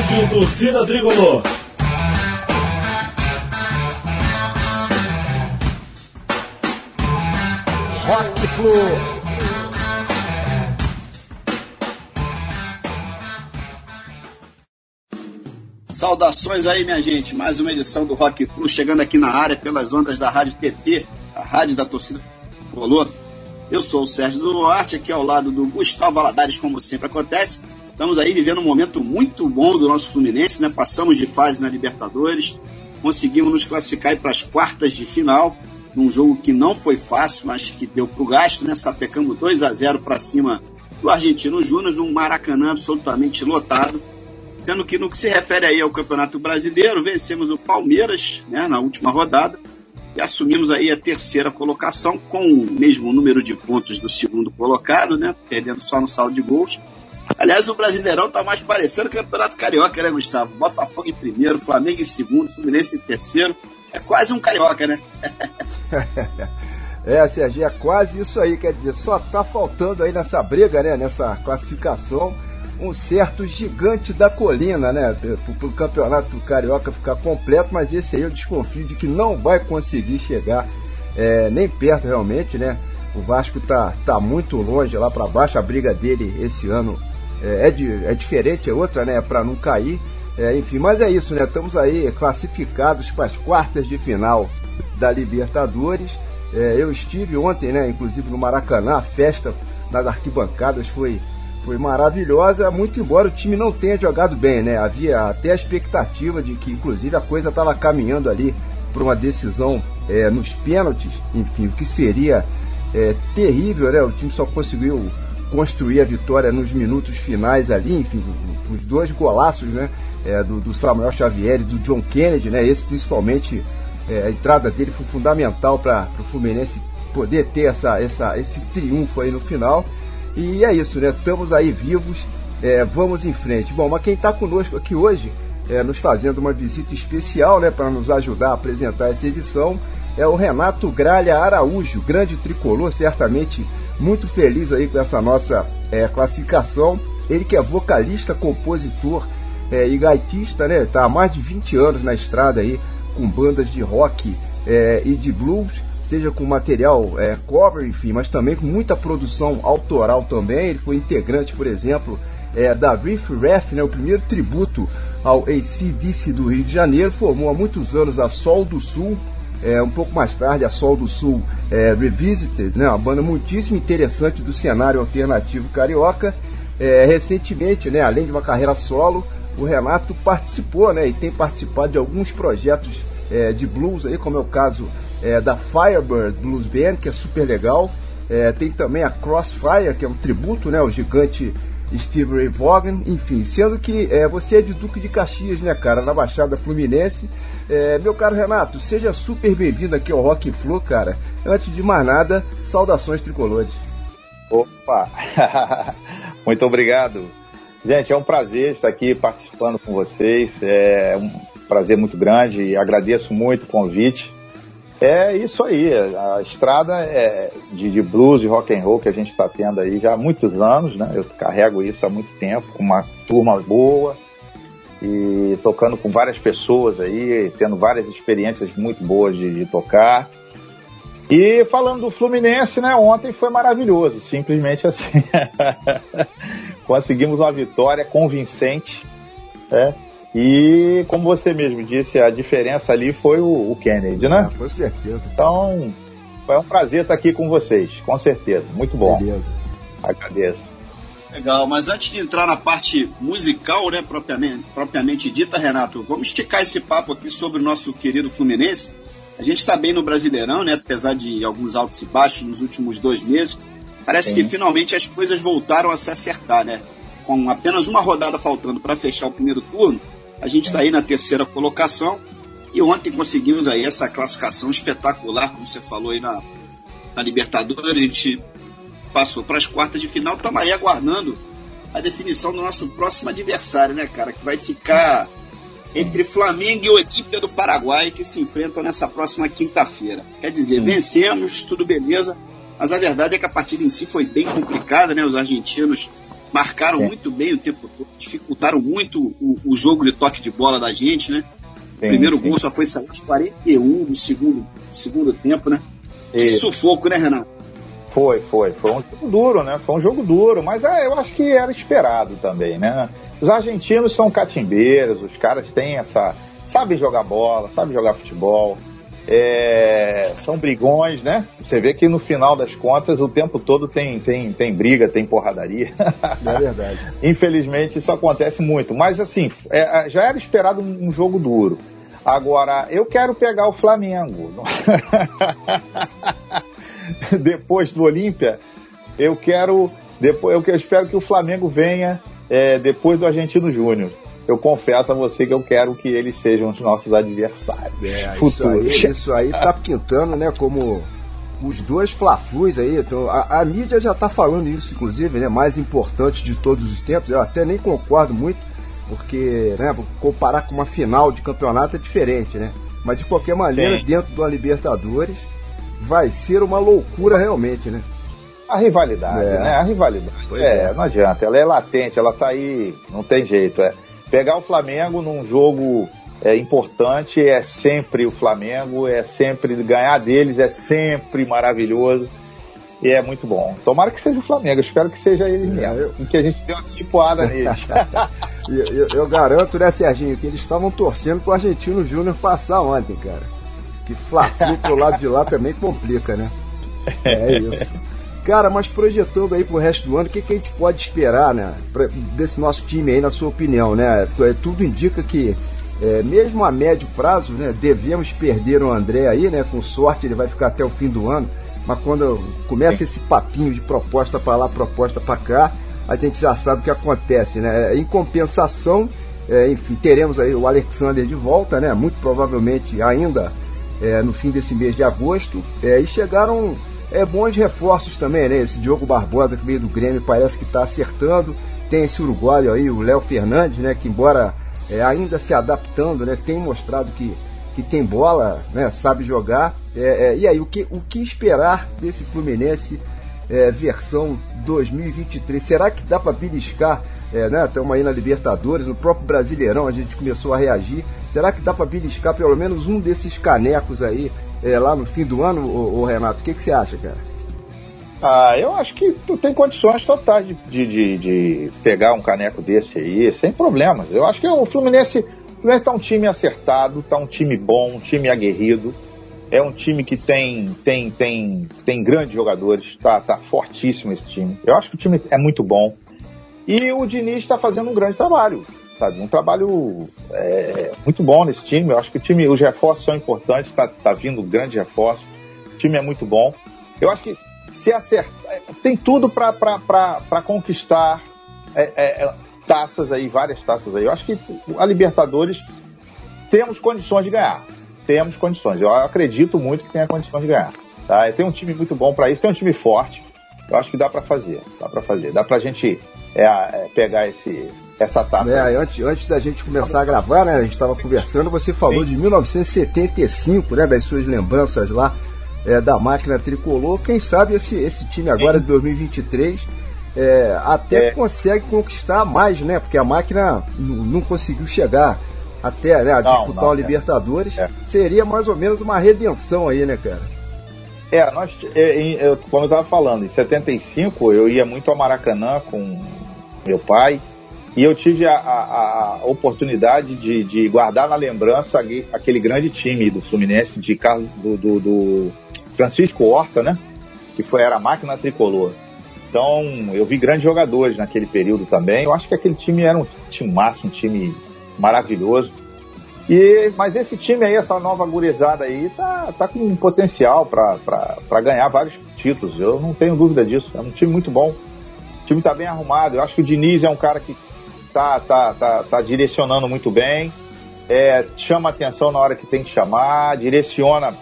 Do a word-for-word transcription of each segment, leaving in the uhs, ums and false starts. Rádio Torcida Tricolor. Rock Flu. Saudações aí, minha gente, mais uma edição do Rock Flu, chegando aqui na área pelas ondas da Rádio T T, a Rádio da Torcida Tricolor. Eu sou o Sérgio Duarte, aqui ao lado do Gustavo Valadares, como sempre acontece. Estamos aí vivendo um momento muito bom do nosso Fluminense, né? Passamos de fase na Libertadores, conseguimos nos classificar para as quartas de final, num jogo que não foi fácil, mas que deu pro gasto, né? Sapecando dois a zero para cima do Argentinos Juniors, num Maracanã absolutamente lotado. Sendo que no que se refere aí ao Campeonato Brasileiro, vencemos o Palmeiras, né, na última rodada e assumimos aí a terceira colocação com o mesmo número de pontos do segundo colocado, né, perdendo só no saldo de gols. Aliás, o Brasileirão está mais parecendo o Campeonato Carioca, né, Gustavo? Botafogo em primeiro, Flamengo em segundo, Fluminense em terceiro. É quase um Carioca, né? É, Serginho, é quase isso aí, quer dizer, só está faltando aí nessa briga, né, nessa classificação, um certo gigante da colina, né? Para o campeonato carioca ficar completo, mas esse aí eu desconfio de que não vai conseguir chegar é, nem perto realmente, né? O Vasco tá, tá muito longe lá para baixo, a briga dele esse ano é, é, de, é diferente, é outra, né? Para não cair, é, enfim, mas é isso, né? Estamos aí classificados para as quartas de final da Libertadores. É, eu estive ontem, né? Inclusive no Maracanã, a festa nas arquibancadas foi... Foi maravilhosa, muito embora o time não tenha jogado bem, né? Havia até a expectativa de que, inclusive, a coisa estava caminhando ali para uma decisão é, nos pênaltis, enfim, o que seria é, terrível, né? O time só conseguiu construir a vitória nos minutos finais ali, enfim, os dois golaços, né? É, do, do Samuel Xavier e do John Kennedy, né? Esse, principalmente, é, a entrada dele foi fundamental para o Fluminense poder ter essa, essa, esse triunfo aí no final. E é isso, né? Estamos aí vivos, é, vamos em frente. Bom, mas quem está conosco aqui hoje, é, nos fazendo uma visita especial, né, para nos ajudar a apresentar essa edição, é o Renato Gralha Araújo, grande tricolor, certamente muito feliz aí com essa nossa é, classificação. Ele que é vocalista, compositor é, e gaitista, né? Está há mais de vinte anos na estrada aí com bandas de rock é, e de blues, seja com material é, cover, enfim, mas também com muita produção autoral também. Ele foi integrante, por exemplo, é, da Riff Raff, né, o primeiro tributo ao A C D C do Rio de Janeiro. Formou há muitos anos a Sol do Sul, é, um pouco mais tarde a Sol do Sul é, Revisited, né, uma banda muitíssimo interessante do cenário alternativo carioca. É, recentemente, né, além de uma carreira solo, o Renato participou, né, e tem participado de alguns projetos é, de blues, aí, como é o caso é, da Firebird Blues Band, que é super legal. É, tem também a Crossfire, que é um tributo, né, ao gigante Steve Ray Vaughan. Enfim, sendo que é, você é de Duque de Caxias, né, cara, na Baixada Fluminense. É, meu caro Renato, seja super bem-vindo aqui ao Rock Flu, cara. Antes de mais nada, saudações tricolores. Opa! Muito obrigado. Gente, é um prazer estar aqui participando com vocês. É um prazer muito grande e agradeço muito o convite. É isso aí, a estrada é de, de blues e rock and roll que a gente está tendo aí já há muitos anos, né? Eu carrego isso há muito tempo, com uma turma boa e tocando com várias pessoas aí, tendo várias experiências muito boas de, de tocar. E falando do Fluminense, né? Ontem foi maravilhoso, simplesmente assim. Conseguimos uma vitória convincente, né? E, como você mesmo disse, a diferença ali foi o, o Kennedy, né? É, com certeza. Então, foi um prazer estar aqui com vocês, com certeza. Muito bom. Beleza. Agradeço. Legal, mas antes de entrar na parte musical, né, propriamente, propriamente dita, Renato, vamos esticar esse papo aqui sobre o nosso querido Fluminense. A gente está bem no Brasileirão, né, apesar de alguns altos e baixos nos últimos dois meses. Parece Sim. que finalmente as coisas voltaram a se acertar, né? Com apenas uma rodada faltando para fechar o primeiro turno, a gente está aí na terceira colocação e ontem conseguimos aí essa classificação espetacular, como você falou aí na, na Libertadores. A gente passou para as quartas de final, estamos aí aguardando a definição do nosso próximo adversário, né, cara? Que vai ficar entre Flamengo e Olímpia do Paraguai, que se enfrentam nessa próxima quinta-feira. Quer dizer, vencemos, tudo beleza, mas a verdade é que a partida em si foi bem complicada, né? Os argentinos marcaram é. muito bem o tempo todo, dificultaram muito o, o jogo de toque de bola da gente, né? O bem, primeiro bem. gol só foi sair aos quarenta e um do segundo, do segundo tempo, né? Que é. sufoco, né, Renato? Foi, foi. Foi um jogo duro, né? Foi um jogo duro, mas é, eu acho que era esperado também, né? Os argentinos são catimbeiros, os caras têm essa... sabem jogar bola, sabem jogar futebol, é, são brigões, né? Você vê que no final das contas o tempo todo tem, tem, tem briga, tem porradaria. É verdade. Infelizmente isso acontece muito, mas assim, é, já era esperado um jogo duro. Agora, eu quero pegar o Flamengo. Depois do Olímpia, eu quero... Depois, eu espero que o Flamengo venha é, depois do Argentinos Júnior. Eu confesso a você que eu quero que eles sejam os nossos adversários é, futuros. Isso aí, isso aí tá pintando, né, como os dois Fla-Flus aí. Então, a, a mídia já tá falando isso, inclusive, né, mais importante de todos os tempos. Eu até nem concordo muito, porque, né, comparar com uma final de campeonato é diferente, né? Mas de qualquer maneira, Sim. dentro da Libertadores, vai ser uma loucura realmente, né? A rivalidade, é. né? A rivalidade. É, é, não adianta. Ela é latente, ela tá aí, não tem jeito. É. Pegar o Flamengo num jogo é, importante é sempre o Flamengo, é sempre ganhar deles, é sempre maravilhoso e é muito bom. Tomara que seja o Flamengo, eu espero que seja ele mesmo, é, eu... que a gente dê uma cipoada neles. eu, eu, eu garanto, né, Serginho, que eles estavam torcendo pro Argentino Júnior passar ontem, cara. Que Fla-Flu pro lado de lá também complica, né? É isso. Cara, mas projetando aí pro resto do ano, o que, que a gente pode esperar, né, desse nosso time aí, na sua opinião, né? Tudo indica que, é, mesmo a médio prazo, né, devemos perder o André aí, né? Com sorte ele vai ficar até o fim do ano, mas quando começa esse papinho de proposta para lá, proposta para cá, a gente já sabe o que acontece, né? Em compensação, é, enfim, teremos aí o Alexander de volta, né? Muito provavelmente ainda é, no fim desse mês de agosto, é, e chegaram... É, bons reforços também, né? Esse Diogo Barbosa que veio do Grêmio parece que está acertando. Tem esse uruguaio aí, o Léo Fernandes, né? Que embora é, ainda se adaptando, né? Tem mostrado que, que tem bola, né? Sabe jogar. É, é, e aí, o que, o que esperar desse Fluminense é, versão dois mil e vinte e três? Será que dá para beliscar? É, né? Estamos aí na Libertadores, no próprio Brasileirão a gente começou a reagir. Será que dá para beliscar pelo menos um desses canecos aí? É, lá no fim do ano, ô, ô Renato, o que, que você acha, cara? Ah, eu acho que tu tem condições totais de, de, de, de pegar um caneco desse aí, sem problemas. Eu acho que o Fluminense, o Fluminense tá um time acertado, tá um time bom, um time aguerrido, é um time que tem, tem, tem, tem grandes jogadores, tá, tá fortíssimo esse time. Eu acho que o time é muito bom. E o Diniz está fazendo um grande trabalho, sabe? Um trabalho é, muito bom nesse time. Eu acho que o time, os reforços são importantes, tá, tá vindo grandes reforços, o time é muito bom. Eu acho que se acertar, tem tudo para para conquistar é, é, taças aí, várias taças aí. Eu acho que a Libertadores temos condições de ganhar, temos condições. Eu acredito muito que tenha condições de ganhar, tá? Tem um time muito bom para isso, tem um time forte. Eu acho que dá para fazer, dá para fazer, dá pra gente é, é, pegar esse, essa taça. É, antes, antes da gente começar a gravar, né, a gente estava conversando, você falou Sim. de mil novecentos e setenta e cinco, né, das suas lembranças lá é, da máquina tricolor. Quem sabe esse, esse time agora de dois mil e vinte e três é, até é. consegue conquistar mais, né, porque a máquina n- não conseguiu chegar até, né, a não, disputar não, o Libertadores. É. É. Seria mais ou menos uma redenção aí, né, cara? É, nós, eu, como eu estava falando, em setenta e cinco eu ia muito ao Maracanã com meu pai e eu tive a, a, a oportunidade de, de guardar na lembrança aquele grande time do Fluminense, de Carlos, do, do, do Francisco Horta, né? Que foi, era a máquina tricolor. Então, eu vi grandes jogadores naquele período também. Eu acho que aquele time era um time máximo, um time maravilhoso. E, mas esse time aí, essa nova gurizada aí, tá, tá com um potencial pra, pra, pra ganhar vários títulos. Eu não tenho dúvida disso. É um time muito bom. O time tá bem arrumado. Eu acho que o Diniz é um cara que tá, tá, tá, tá direcionando muito bem. É, chama atenção na hora que tem que chamar, direciona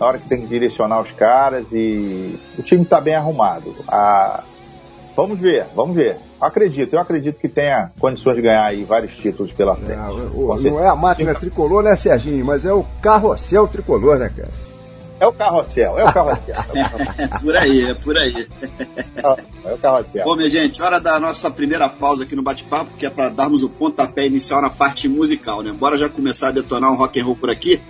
na hora que tem que direcionar os caras. E o time tá bem arrumado. Ah, vamos ver, vamos ver. Acredito, eu acredito que tenha condições de ganhar aí vários títulos pela frente. Não, o, não é a máquina tricolor, né, Serginho? Mas é o carrossel tricolor, né, cara? É o carrossel, é o carrossel. É por aí, é por aí. É o carrossel. Bom, minha gente, hora da nossa primeira pausa aqui no bate-papo, que é para darmos o pontapé inicial na parte musical, né? Bora já começar a detonar um rock and roll por aqui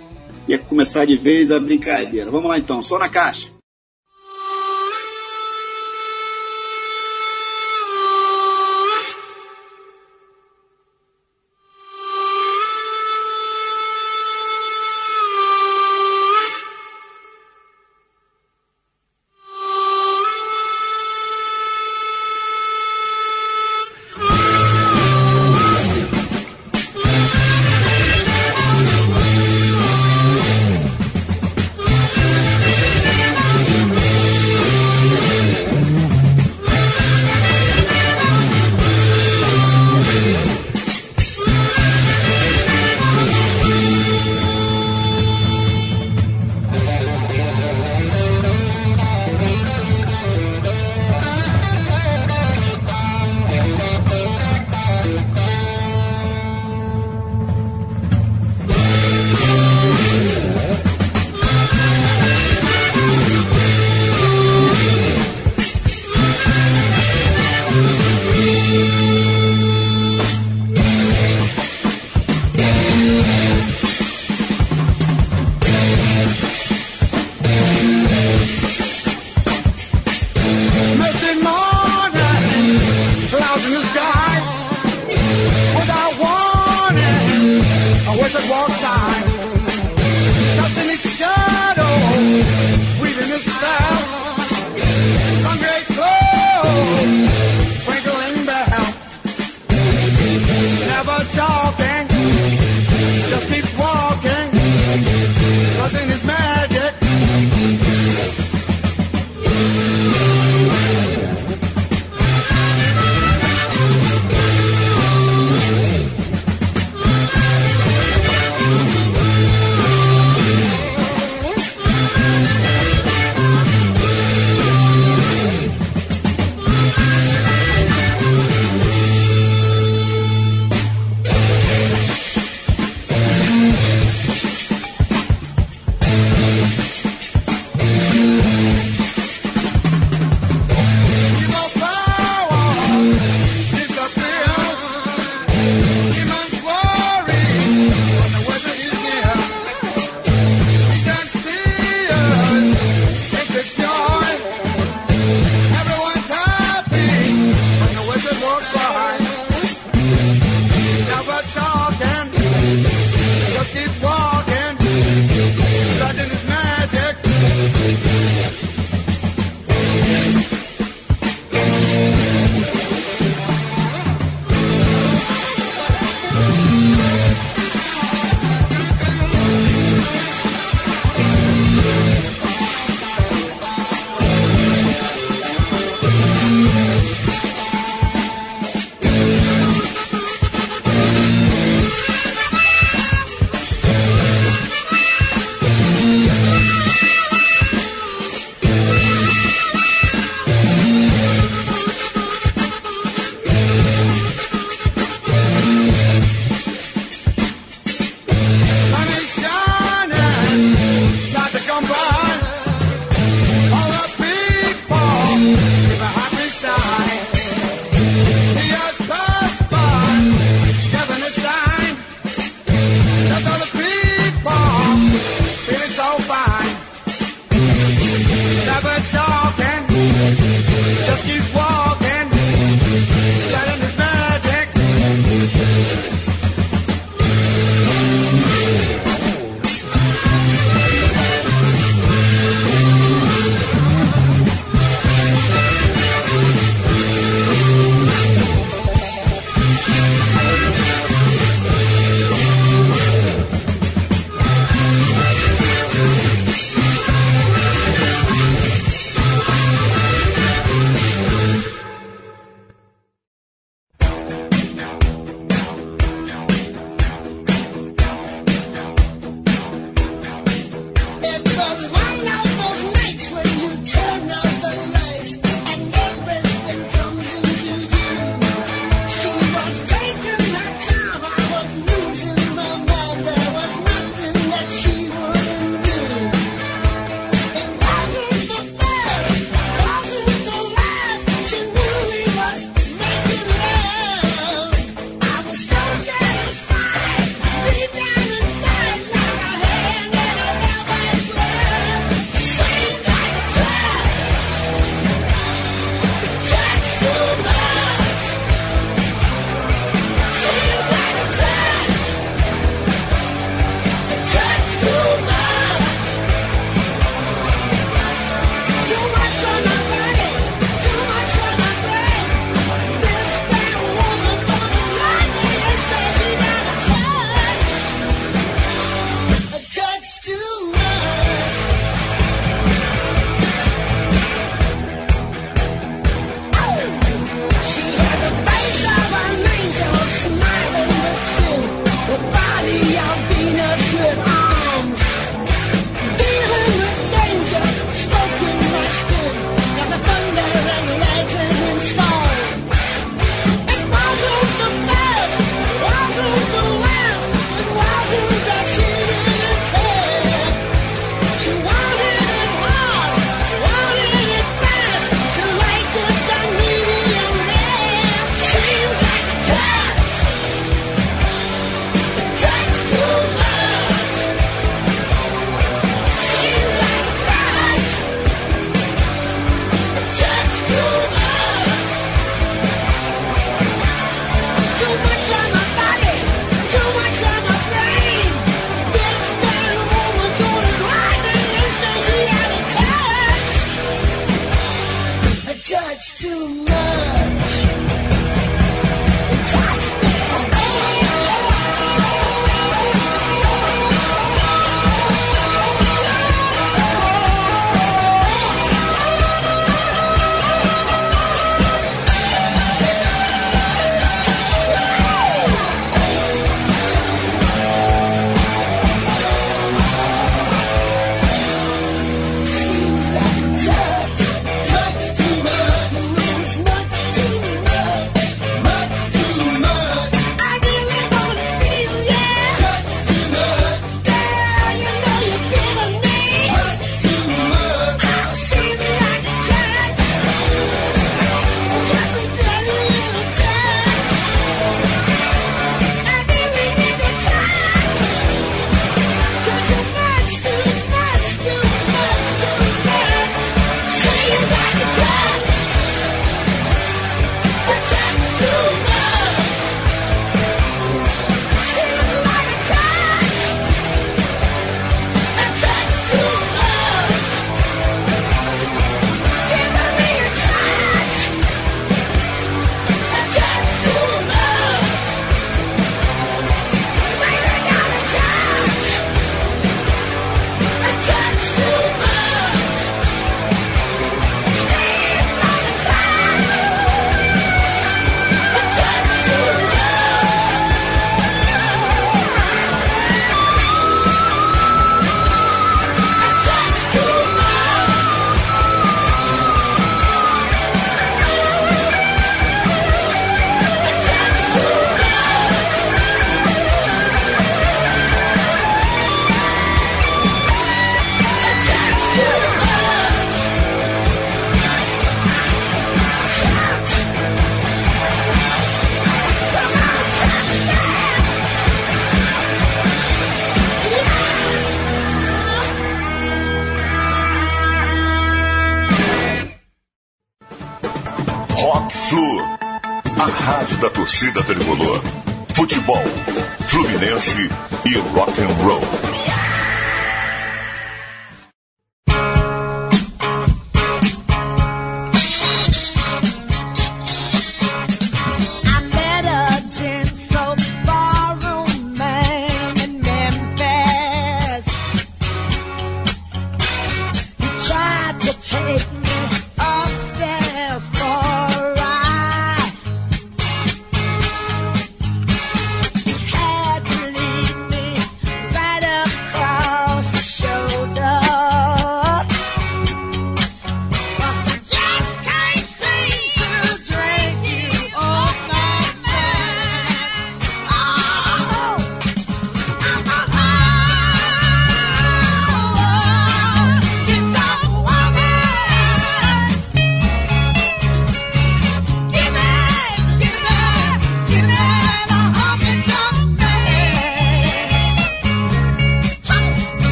e é começar de vez a brincadeira. Vamos lá então, só na caixa.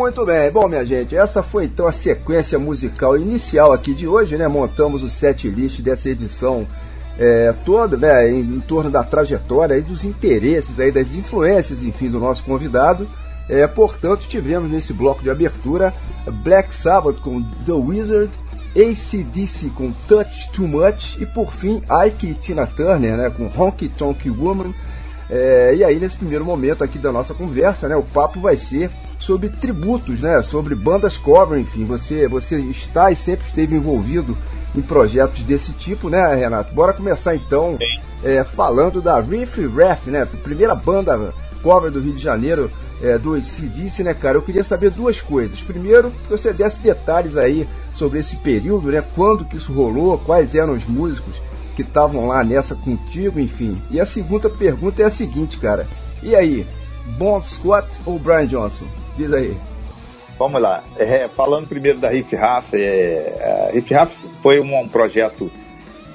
Muito bem, bom minha gente, essa foi então a sequência musical inicial aqui de hoje, né? Montamos o set list dessa edição é, toda, né? Em, em torno da trajetória e dos interesses, aí, das influências, enfim, do nosso convidado. É, portanto, tivemos nesse bloco de abertura Black Sabbath com The Wizard, A C D C com Touch Too Much e por fim Ike e Tina Turner, né, com Honky Tonk Woman. É, e aí nesse primeiro momento aqui da nossa conversa, né, o papo vai ser sobre tributos, né, sobre bandas cover, enfim, você, você está e sempre esteve envolvido em projetos desse tipo, né, Renato? Bora começar então é, falando da Riff Raff, né, primeira banda cover do Rio de Janeiro, É, do A C D C, né, cara? Eu queria saber duas coisas. Primeiro, que você desse detalhes aí sobre esse período, né? Quando que isso rolou, quais eram os músicos que estavam lá nessa contigo, enfim. E a segunda pergunta é a seguinte, cara. E aí, Bon Scott ou Brian Johnson? Diz aí. Vamos lá. É, falando primeiro da Riff Raff, é, a Riff Raff foi um, um projeto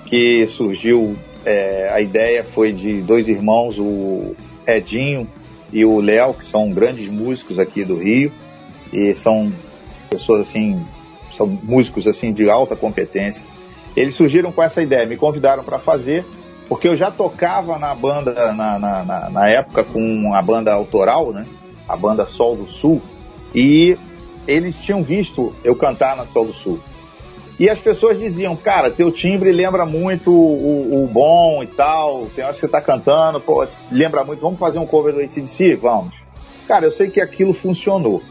que surgiu, é, a ideia foi de dois irmãos, o Edinho e o Léo, que são grandes músicos aqui do Rio, e são pessoas assim, são músicos assim de alta competência. Eles surgiram com essa ideia, me convidaram para fazer, porque eu já tocava na banda, na, na, na, na época, com a banda autoral, né? A banda Sol do Sul, e eles tinham visto eu cantar na Sol do Sul. E as pessoas diziam, cara, teu timbre lembra muito o, o, o Bon e tal, tem horas que você tá cantando, pô, lembra muito, vamos fazer um cover do A C D C? Vamos. Cara, eu sei que aquilo funcionou.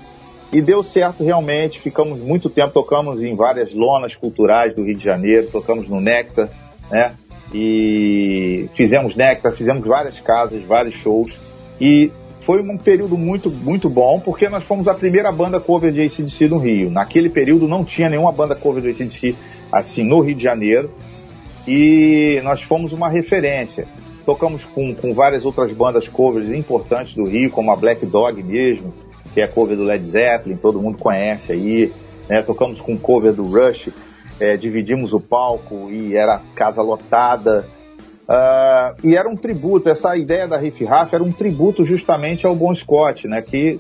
E deu certo realmente, ficamos muito tempo, tocamos em várias lonas culturais do Rio de Janeiro, tocamos no Nectar, né? E fizemos Nectar, fizemos várias casas, vários shows. E foi um período muito, muito bom, porque nós fomos a primeira banda cover de A C D C no Rio. Naquele período não tinha nenhuma banda cover de A C D C assim no Rio de Janeiro. E nós fomos uma referência. Tocamos com, com várias outras bandas covers importantes do Rio, como a Black Dog mesmo, que é cover do Led Zeppelin, todo mundo conhece aí. Né? Tocamos com cover do Rush, é, dividimos o palco e era casa lotada. Uh, e era um tributo, essa ideia da Riff Raff era um tributo justamente ao Bon Scott, né, que,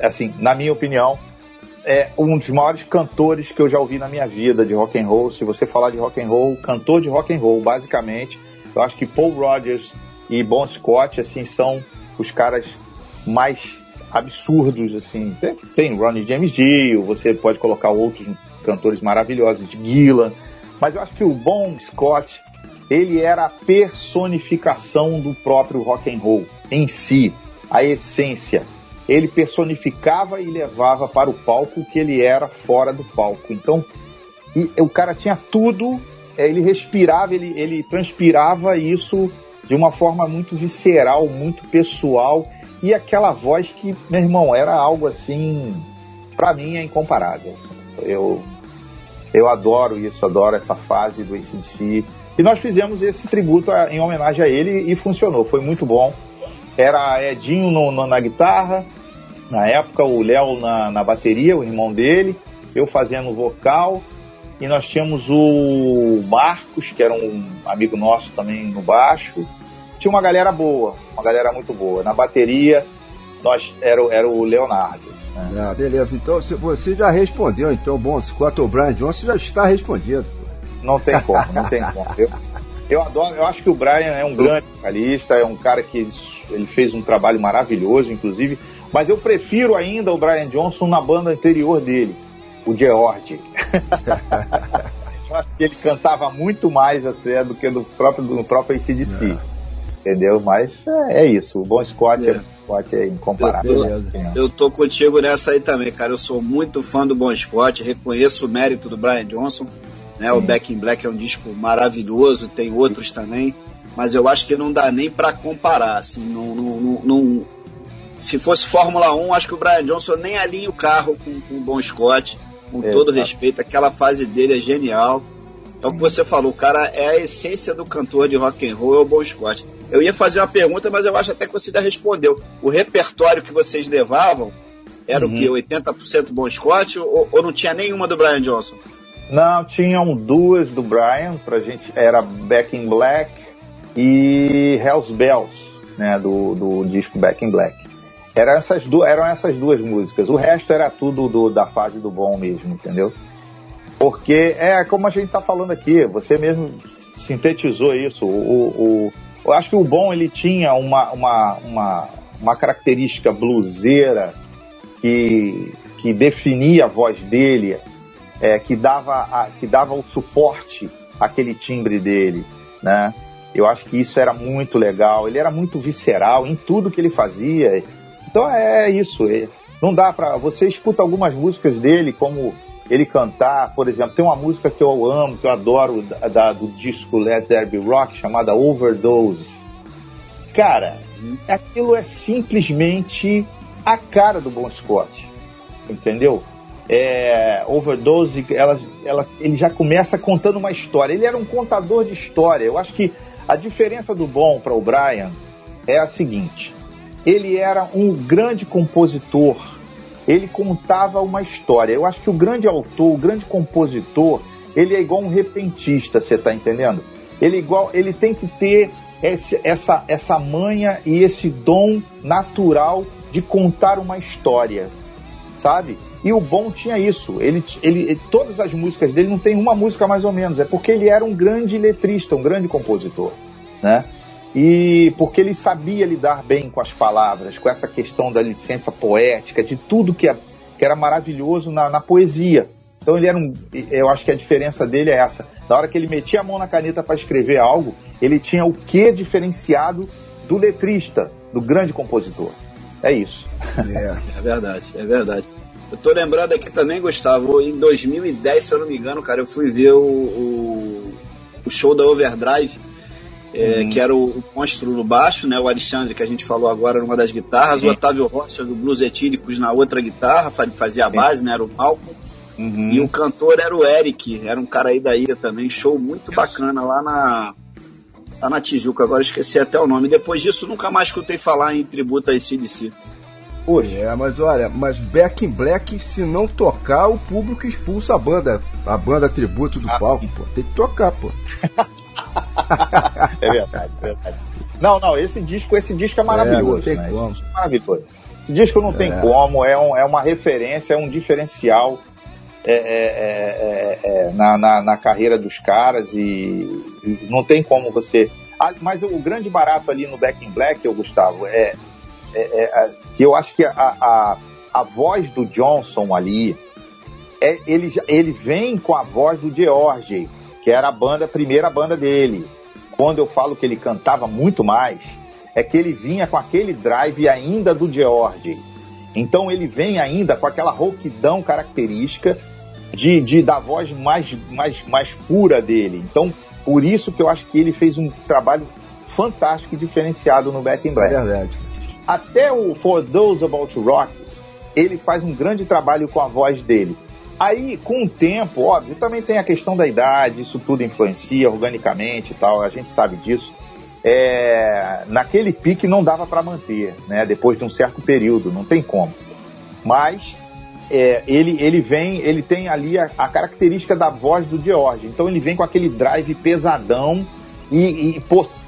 assim, na minha opinião, é um dos maiores cantores que eu já ouvi na minha vida de rock and roll. Se você falar de rock and roll, cantor de rock and roll, basicamente, eu acho que Paul Rodgers e Bon Scott, assim, são os caras mais absurdos, assim. Tem, tem Ronnie James Dio, você pode colocar outros cantores maravilhosos, Gillan, mas eu acho que o Bon Scott, ele era a personificação do próprio rock and roll em si, a essência. Ele personificava e levava para o palco o que ele era fora do palco. Então, e, o cara tinha tudo, ele respirava, ele, ele transpirava isso de uma forma muito visceral, muito pessoal. E aquela voz que, meu irmão, era algo assim, para mim é incomparável. Eu, eu adoro isso, adoro essa fase do A C D C. E nós fizemos esse tributo a, em homenagem a ele e funcionou, foi muito bom. Era Edinho no, no, na guitarra, na época o Léo na, na bateria, o irmão dele, eu fazendo vocal, e nós tínhamos o Marcos, que era um amigo nosso também, no baixo. Tinha uma galera boa, uma galera muito boa. Na bateria nós, era, era o Leonardo. Né? Ah, beleza, então você já respondeu, então, bom, Scott ou Brian Johnson já está respondido. Não tem como, não tem como. Eu, eu adoro, eu acho que o Brian é um grande vocalista, é um cara que ele, ele fez um trabalho maravilhoso, inclusive, mas eu prefiro ainda o Brian Johnson na banda anterior dele, o George. Eu acho que ele cantava muito mais até do que do próprio, do próprio A C D C. Entendeu? Mas é, é isso, o Bon Scott é, é, Scott é incomparável. Eu, eu, eu tô contigo nessa aí também, cara. Eu sou muito fã do Bon Scott, reconheço o mérito do Brian Johnson. Né, o Back in Black é um disco maravilhoso, tem outros também, mas eu acho que não dá nem para comparar, assim, não, não, não, se fosse Fórmula um, acho que o Brian Johnson nem alinha o carro com, com o Bon Scott, com é, todo tá. respeito, aquela fase dele é genial. Então, como você falou, o cara é a essência do cantor de rock and roll, é o Bon Scott. Eu ia fazer uma pergunta, mas eu acho até que você já respondeu. O repertório que vocês levavam era uhum. o quê? oitenta por cento Bon Scott ou, ou não tinha nenhuma do Brian Johnson? Não, tinham duas do Brian, pra gente, era Back in Black e Hell's Bells, né, do, do disco Back in Black. Eram essas, du- eram essas duas músicas. O resto era tudo do, da fase do bom mesmo, entendeu? Porque é como a gente está falando aqui, você mesmo sintetizou isso. O, o, eu acho que o bom, ele tinha uma, uma, uma, uma característica bluseira que, que definia a voz dele, é, que, dava a, que dava o suporte àquele timbre dele, né? Eu acho que isso era muito legal. Ele era muito visceral em tudo que ele fazia. Então é isso. Não dá pra... Você escuta algumas músicas dele, como ele cantar, por exemplo. Tem uma música que eu amo, que eu adoro, da, da, do disco Let There Be Rock, chamada Overdose. Cara, aquilo é simplesmente a cara do Bon Scott. Entendeu? É, Overdose, ela, ela, ele já começa contando uma história. Ele era um contador de história. Eu acho que a diferença do Bon para o Brian é a seguinte: ele era um grande compositor, ele contava uma história. Eu acho que o grande autor, o grande compositor, ele é igual um repentista, você está entendendo? Ele, igual, ele tem que ter esse, essa, essa manha e esse dom natural de contar uma história, sabe? E o Bon tinha isso. Ele, ele, todas as músicas dele, não tem uma música mais ou menos, é porque ele era um grande letrista, um grande compositor, né? E porque ele sabia lidar bem com as palavras, com essa questão da licença poética, de tudo que, é, que era maravilhoso na, na poesia. Então ele era um, eu acho que a diferença dele é essa. Na hora que ele metia a mão na caneta para escrever algo, ele tinha o quê diferenciado do letrista, do grande compositor. É isso. É, é verdade, é verdade. Eu tô lembrando aqui também, Gustavo, em dois mil e dez, se eu não me engano, cara, eu fui ver o, o, o show da Overdrive, é, hum. que era o, o monstro no baixo, né, o Alexandre, que a gente falou agora, numa das guitarras, Sim. o Otávio Rocha do Blues Etíricos na outra guitarra, fazia a base, Sim. né, era o Malcolm, uhum. e o cantor era o Eric, era um cara aí da ilha também, show muito bacana lá na... Tá na Tijuca, agora esqueci até o nome. Depois disso, nunca mais escutei falar em tributo a A C/D C. Pois é, mas olha, mas Back in Black, se não tocar, o público expulsa a banda. A banda tributo do ah, palco, pô. Tem que tocar, pô. É verdade, é verdade. Não, não, esse disco, esse disco é maravilhoso. É, não tem né? como. Esse disco é maravilhoso. Esse disco não é. tem como, é, um, é uma referência, é um diferencial É, é, é, é, é, na, na, na carreira dos caras e, e não tem como você... Ah, mas o grande barato ali no Back in Black, eu, Gustavo, é, é, é que eu acho que a, a, a voz do Johnson ali, é, ele, ele vem com a voz do George, que era a banda, a primeira banda dele. Quando eu falo que ele cantava muito mais, é que ele vinha com aquele drive ainda do George. Então ele vem ainda com aquela rouquidão característica de, de, da voz mais, mais, mais pura dele. Então, por isso que eu acho que ele fez um trabalho fantástico e diferenciado no Back in Black. É verdade. Até o For Those About to Rock, ele faz um grande trabalho com a voz dele. Aí, com o tempo, óbvio, também tem a questão da idade, isso tudo influencia organicamente e tal, a gente sabe disso. É, naquele pique não dava para manter, né? Depois de um certo período, não tem como. Mas é, ele, ele vem, ele tem ali a, a característica da voz do George. Então ele vem com aquele drive pesadão e, e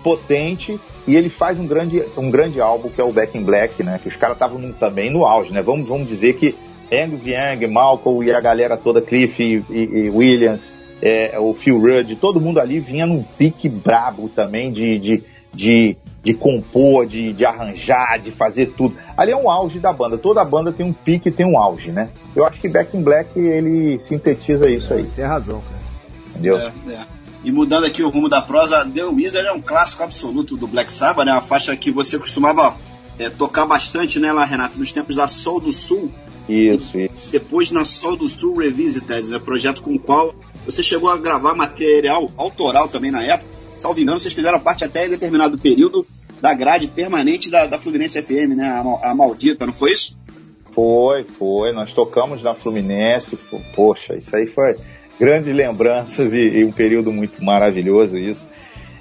potente, e ele faz um grande, um grande álbum que é o Back in Black, né? Que os caras estavam também no auge, né? Vamos, vamos dizer que Angus Young, Malcolm e a galera toda, Cliff e, e, e Williams. É, o Phil Rudd, todo mundo ali vinha num pique brabo também de, de, de, de compor, de, de arranjar, de fazer tudo. Ali é um auge da banda, toda banda tem um pique e tem um auge, né? Eu acho que Back in Black, ele sintetiza isso aí. Tem razão, cara. Entendeu? É, é. E mudando aqui o rumo da prosa, The Wizard é um clássico absoluto do Black Sabbath, né? Uma faixa que você costumava é, tocar bastante, né, lá, Renato, nos tempos da Sol do Sul. Isso, isso. Depois na Sol do Sul Revisited, né? Projeto com o qual você chegou a gravar material autoral também na época. Salvo engano, vocês fizeram parte até em determinado período da grade permanente da, da Fluminense F M, né? A, a maldita, não foi isso? Foi, foi. Nós tocamos na Fluminense. Poxa, isso aí foi grandes lembranças e, e um período muito maravilhoso isso.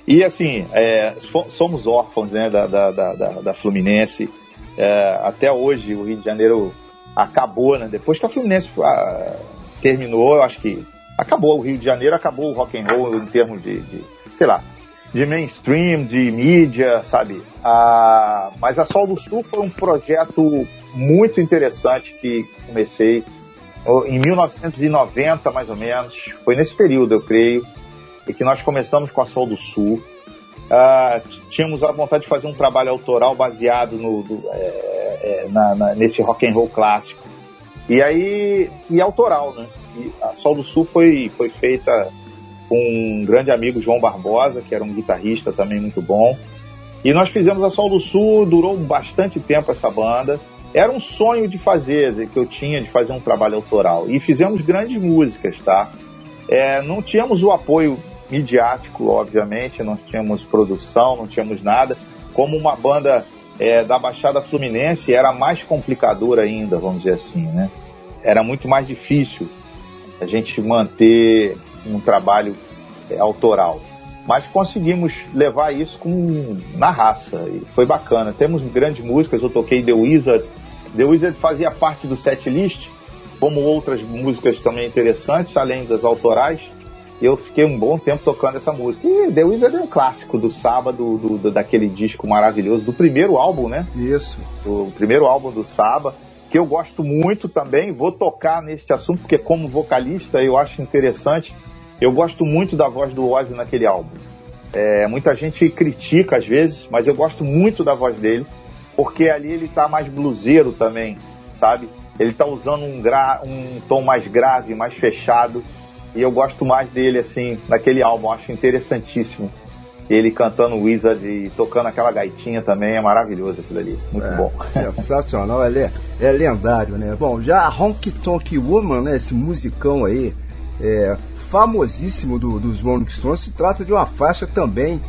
E assim, é, somos órfãos, né, da, da, da, da Fluminense. É, até hoje o Rio de Janeiro acabou, né? Depois que a Fluminense a, terminou, eu acho que acabou o Rio de Janeiro, acabou o rock and roll em termos de, de sei lá. de mainstream, de mídia, sabe? Ah, mas a Sol do Sul foi um projeto muito interessante que comecei em mil novecentos e noventa, mais ou menos. Foi nesse período, eu creio, e que nós começamos com a Sol do Sul. Ah, tínhamos a vontade de fazer um trabalho autoral baseado no, do, é, é, na, na, nesse rock and roll clássico. E aí, e autoral, né? E a Sol do Sul foi, foi feita com um grande amigo, João Barbosa, que era um guitarrista também muito bom. E nós fizemos a Sol do Sul, durou bastante tempo essa banda. Era um sonho de fazer, que eu tinha, de fazer um trabalho autoral. E fizemos grandes músicas, tá? É, não tínhamos o apoio midiático, obviamente, não tínhamos produção, não tínhamos nada. Como uma banda é, da Baixada Fluminense, era mais complicadora ainda, vamos dizer assim, né? Era muito mais difícil a gente manter um trabalho é, autoral. Mas conseguimos levar isso com, na raça, e foi bacana. Temos grandes músicas, eu toquei The Wizard. The Wizard fazia parte do setlist, como outras músicas também interessantes, além das autorais. Eu fiquei um bom tempo tocando essa música. E The Wizard é um clássico do Sabbath, do, do, daquele disco maravilhoso, do primeiro álbum, né? Isso. O primeiro álbum do Sabbath, que eu gosto muito também. Vou tocar neste assunto, porque como vocalista eu acho interessante. Eu gosto muito da voz do Ozzy naquele álbum. É, muita gente critica às vezes, mas eu gosto muito da voz dele, porque ali ele tá mais bluseiro também, sabe? Ele tá usando um, gra... um tom mais grave, mais fechado, e eu gosto mais dele, assim, naquele álbum. Eu acho interessantíssimo. Ele cantando Wizard e tocando aquela gaitinha também, é maravilhoso aquilo ali. Muito é, bom. Sensacional, é, é lendário, né? Bom, já a Honky Tonk Woman, né? Esse musicão aí, é... famosíssimo do, dos Rolling Stones, se trata de uma faixa também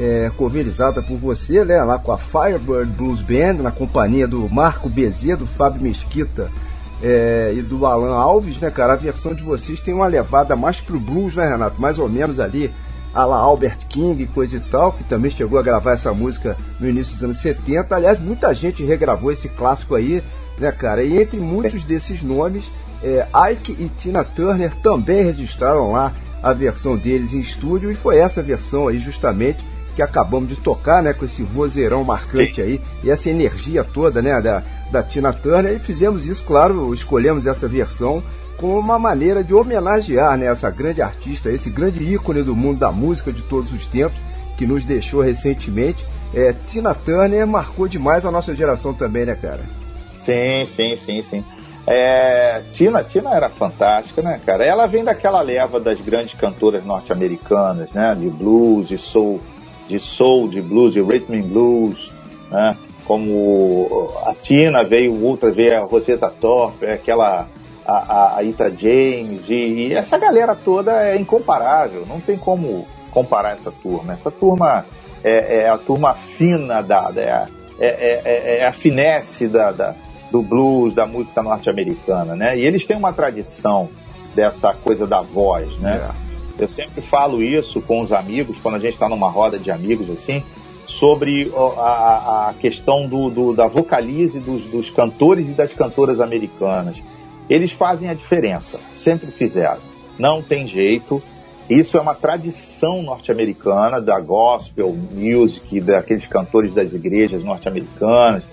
é, coverizada por você, né, lá com a Firebird Blues Band, na companhia do Marco Bezê, do Fábio Mesquita é, e do Alan Alves, né, cara? A versão de vocês tem uma levada mais pro blues, né, Renato? Mais ou menos ali, a la Albert King e coisa e tal, que também chegou a gravar essa música no início dos anos setenta. Aliás, muita gente regravou esse clássico aí, né, cara? E entre muitos desses nomes, É, Ike e Tina Turner também registraram lá a versão deles em estúdio, e foi essa versão aí justamente que acabamos de tocar, né, com esse vozeirão marcante. Sim. Aí, e essa energia toda, né, da, da Tina Turner, e fizemos isso, claro, escolhemos essa versão como uma maneira de homenagear, né, essa grande artista, esse grande ícone do mundo da música de todos os tempos, que nos deixou recentemente. é, Tina Turner marcou demais a nossa geração também, né, cara? Sim, sim, sim, sim. É, Tina, Tina era fantástica, né, cara? Ela vem daquela leva das grandes cantoras norte-americanas, né? De blues, de soul, de soul, de blues, de rhythm and blues, né? Como a Tina veio, outra veio a Rosetta Thorpe, aquela a, a Etta James, e, e essa galera toda é incomparável. Não tem como comparar essa turma. Essa turma é, é a turma fina da, da é, é, é a finesse da, da do blues, da música norte-americana, né? E eles têm uma tradição dessa coisa da voz, né? É. Eu sempre falo isso com os amigos, quando a gente está numa roda de amigos, assim, sobre a, a questão do, do, da vocalize dos, dos cantores e das cantoras americanas. Eles fazem a diferença, sempre fizeram. Não tem jeito. Isso é uma tradição norte-americana, da gospel music, daqueles cantores das igrejas norte-americanas,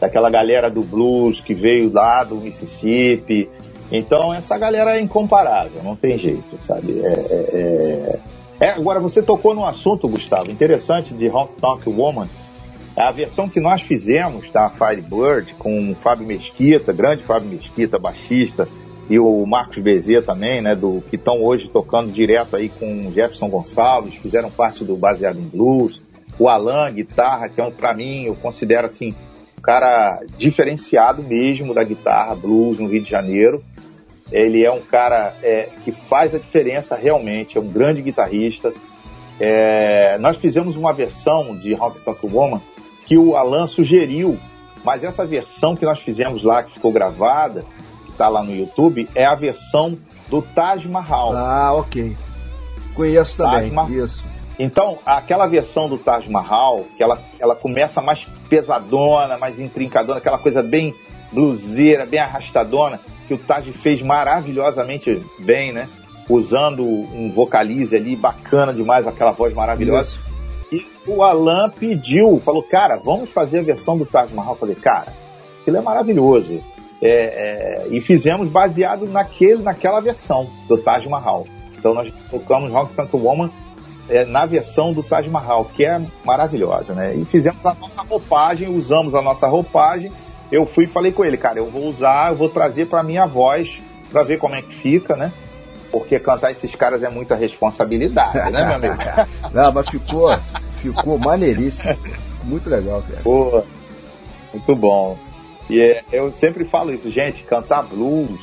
daquela galera do blues que veio lá do Mississippi. Então essa galera é incomparável, não tem jeito, sabe? É, é, é. Agora, você tocou num assunto, Gustavo, interessante, de Honky Tonk Woman. A versão que nós fizemos, tá, Firebird, com o Fábio Mesquita, grande Fábio Mesquita, baixista, e o Marcos Bezê também, né, do, que estão hoje tocando direto aí com o Jefferson Gonçalves, fizeram parte do Baseado em Blues. O Alan, guitarra, que é um, pra mim, eu considero assim, cara diferenciado mesmo da guitarra blues no Rio de Janeiro. Ele é um cara é, que faz a diferença realmente, é um grande guitarrista. É, nós fizemos uma versão de Honky Tonk Woman que o Alan sugeriu, mas essa versão que nós fizemos lá, que ficou gravada, que está lá no YouTube, é a versão do Taj Mahal. Ah, ok. Conheço também, Taj isso. Então, aquela versão do Taj Mahal, que ela, ela começa mais pesadona, mais intrincadona, aquela coisa bem bluseira, bem arrastadona, que o Taj fez maravilhosamente bem, né? Usando um vocalize ali, bacana demais, aquela voz maravilhosa. Isso. E o Alan pediu, falou, cara, vamos fazer a versão do Taj Mahal. Eu falei, cara, aquilo é maravilhoso. É, é, e fizemos baseado naquele, naquela versão do Taj Mahal. Então nós tocamos Rock Tanto Woman é, na versão do Taj Mahal, que é maravilhosa, né? E fizemos a nossa roupagem, usamos a nossa roupagem. Eu fui e falei com ele, cara, eu vou usar, eu vou trazer pra minha voz, pra ver como é que fica, né? Porque cantar esses caras é muita responsabilidade, né, meu amigo? Não, mas ficou, ficou maneiríssimo. Muito legal, cara. Pô, muito bom. E é, eu sempre falo isso, gente, cantar blues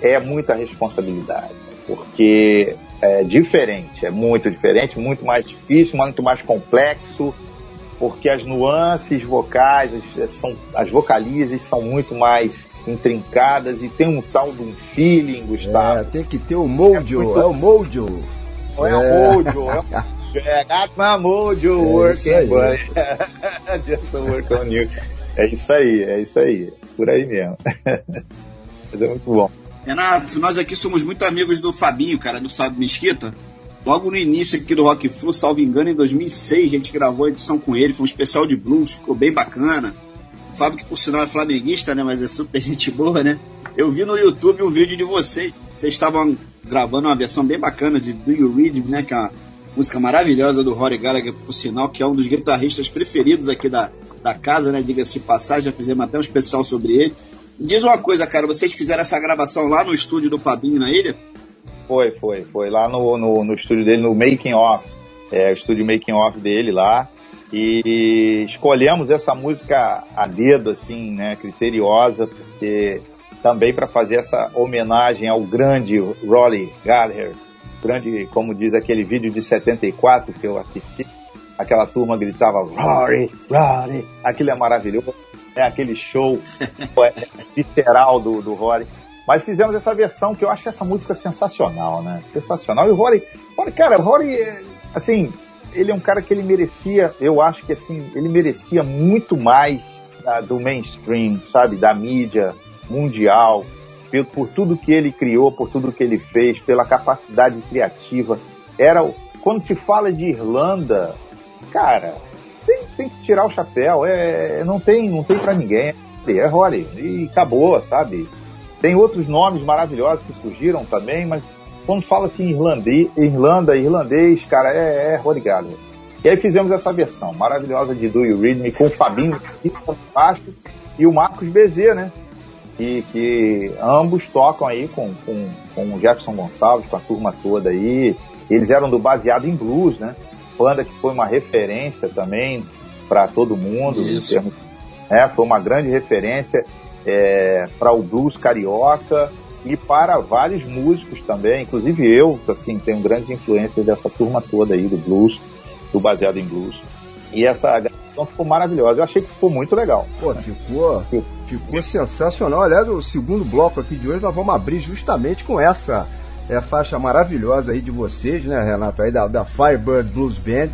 é muita responsabilidade, porque é diferente, é muito diferente, muito mais difícil, muito mais complexo, porque as nuances vocais, as, são, as vocalizes são muito mais intrincadas e tem um tal de um feeling, Gustavo. É, tem que ter o mojo, é, muito... é o mojo. É, é o mojo, é o... I got my mojo working, é but just to work on you. É isso aí, é isso aí, por aí mesmo. Mas é muito bom. Renato, nós aqui somos muito amigos do Fabinho, cara, do Fábio Mesquita. Logo no início aqui do Rock Flu, salvo engano, em dois mil e seis, a gente gravou a edição com ele, foi um especial de blues, ficou bem bacana. O Fábio, que por sinal é flamenguista, né, mas é super gente boa, né? Eu vi no YouTube um vídeo de vocês, vocês estavam gravando uma versão bem bacana de Do You Read Me, né, que é uma música maravilhosa do Rory Gallagher, por sinal, que é um dos guitarristas preferidos aqui da, da casa, né, diga-se de passagem, já fizemos até um especial sobre ele. Diz uma coisa, cara, vocês fizeram essa gravação lá no estúdio do Fabinho na ilha? Foi, foi, foi, lá no, no, no estúdio dele, no Making Off, é, o estúdio Making Off dele lá, e escolhemos essa música a dedo, assim, né, criteriosa, porque também para fazer essa homenagem ao grande Rory Gallagher, grande, como diz aquele vídeo de setenta e quatro que eu assisti, aquela turma gritava Rory, Rory, aquilo é maravilhoso, é aquele show literal do, do Rory. Mas fizemos essa versão, que eu acho essa música sensacional, né? Sensacional. E o Rory, cara, o Rory, assim, ele é um cara que ele merecia, eu acho que assim, ele merecia muito mais uh, do mainstream, sabe? Da mídia mundial, por, por tudo que ele criou, por tudo que ele fez, pela capacidade criativa. Era, quando se fala de Irlanda, cara, tem, tem que tirar o chapéu, é, não tem, não tem pra ninguém. É Rory, e acabou, sabe? Tem outros nomes maravilhosos que surgiram também, mas quando fala assim irlandês, Irlanda, irlandês, cara, é, é Rory Gallagher. E aí fizemos essa versão maravilhosa de Do You Read Me com o Fabinho baixo e o Marcos Bezê, né? E que ambos tocam aí com, com, com o Jefferson Gonçalves, com a turma toda aí. Eles eram do Baseado em Blues, né? Banda que foi uma referência também para todo mundo. Isso. Termos, né? Foi uma grande referência. É, para o blues carioca e para vários músicos também, inclusive eu, assim, tenho grandes influências dessa turma toda aí do blues, do Baseado em Blues. E essa gravação ficou maravilhosa, eu achei que ficou muito legal. Pô, né? ficou, ficou, ficou sensacional. Aliás, o segundo bloco aqui de hoje nós vamos abrir justamente com essa é, faixa maravilhosa aí de vocês, né, Renato, aí da, da Firebird Blues Band.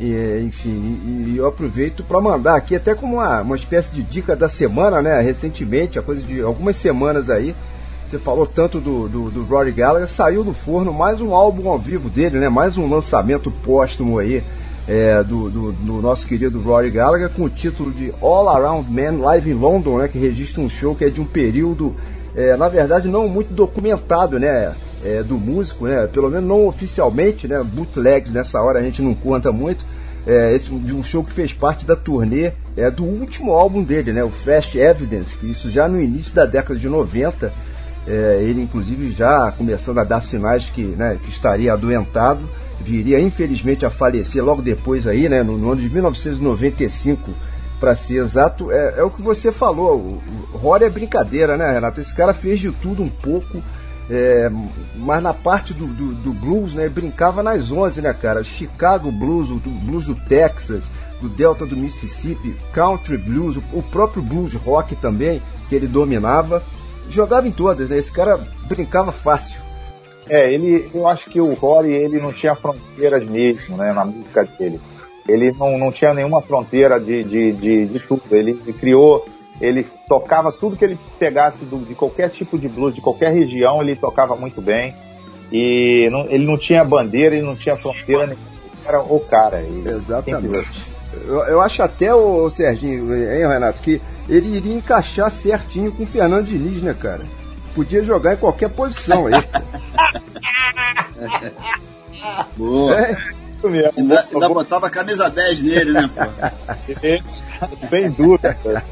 E, enfim, e, e eu aproveito para mandar aqui até como uma, uma espécie de dica da semana, né? Recentemente, a coisa de algumas semanas aí, você falou tanto do, do, do Rory Gallagher, saiu do forno mais um álbum ao vivo dele, né? Mais um lançamento póstumo aí é, do, do, do nosso querido Rory Gallagher, com o título de All Around Man Live in London, né? Que registra um show que é de um período é, na verdade não muito documentado, né? É, do músico, né? Pelo menos não oficialmente, né? Bootleg nessa hora a gente não conta muito, é, esse, de um show que fez parte da turnê é, do último álbum dele, né? O Fast Evidence, que isso já no início da década de noventa, é, ele inclusive já começando a dar sinais que, né, que estaria adoentado, viria infelizmente a falecer logo depois aí, né? no, no ano de mil novecentos e noventa e cinco, para ser exato. é, é o que você falou, o, o Rory é brincadeira, né, Renato? Esse cara fez de tudo um pouco. É, mas na parte do, do, do blues, né, brincava nas onze, né, cara? Chicago Blues, o blues do Texas, do Delta do Mississippi, Country Blues, o, o próprio blues rock também, que ele dominava, jogava em todas, né? Esse cara brincava fácil. É, ele, eu acho que o Rory, ele não tinha fronteiras mesmo, né, na música dele. Ele não, não tinha nenhuma fronteira de, de, de, de tudo, ele criou... Ele tocava tudo que ele pegasse do, de qualquer tipo de blues, de qualquer região, ele tocava muito bem. E não, ele não tinha bandeira, ele não tinha fronteira nenhuma. era o cara. E... Exatamente. Eu, eu acho até, o Serginho, hein, Renato, que ele iria encaixar certinho com o Fernando Diniz, né, cara? Podia jogar em qualquer posição aí. Boa. É, isso mesmo. Ainda, ainda botava a camisa dez nele, né, pô? Sem dúvida, cara.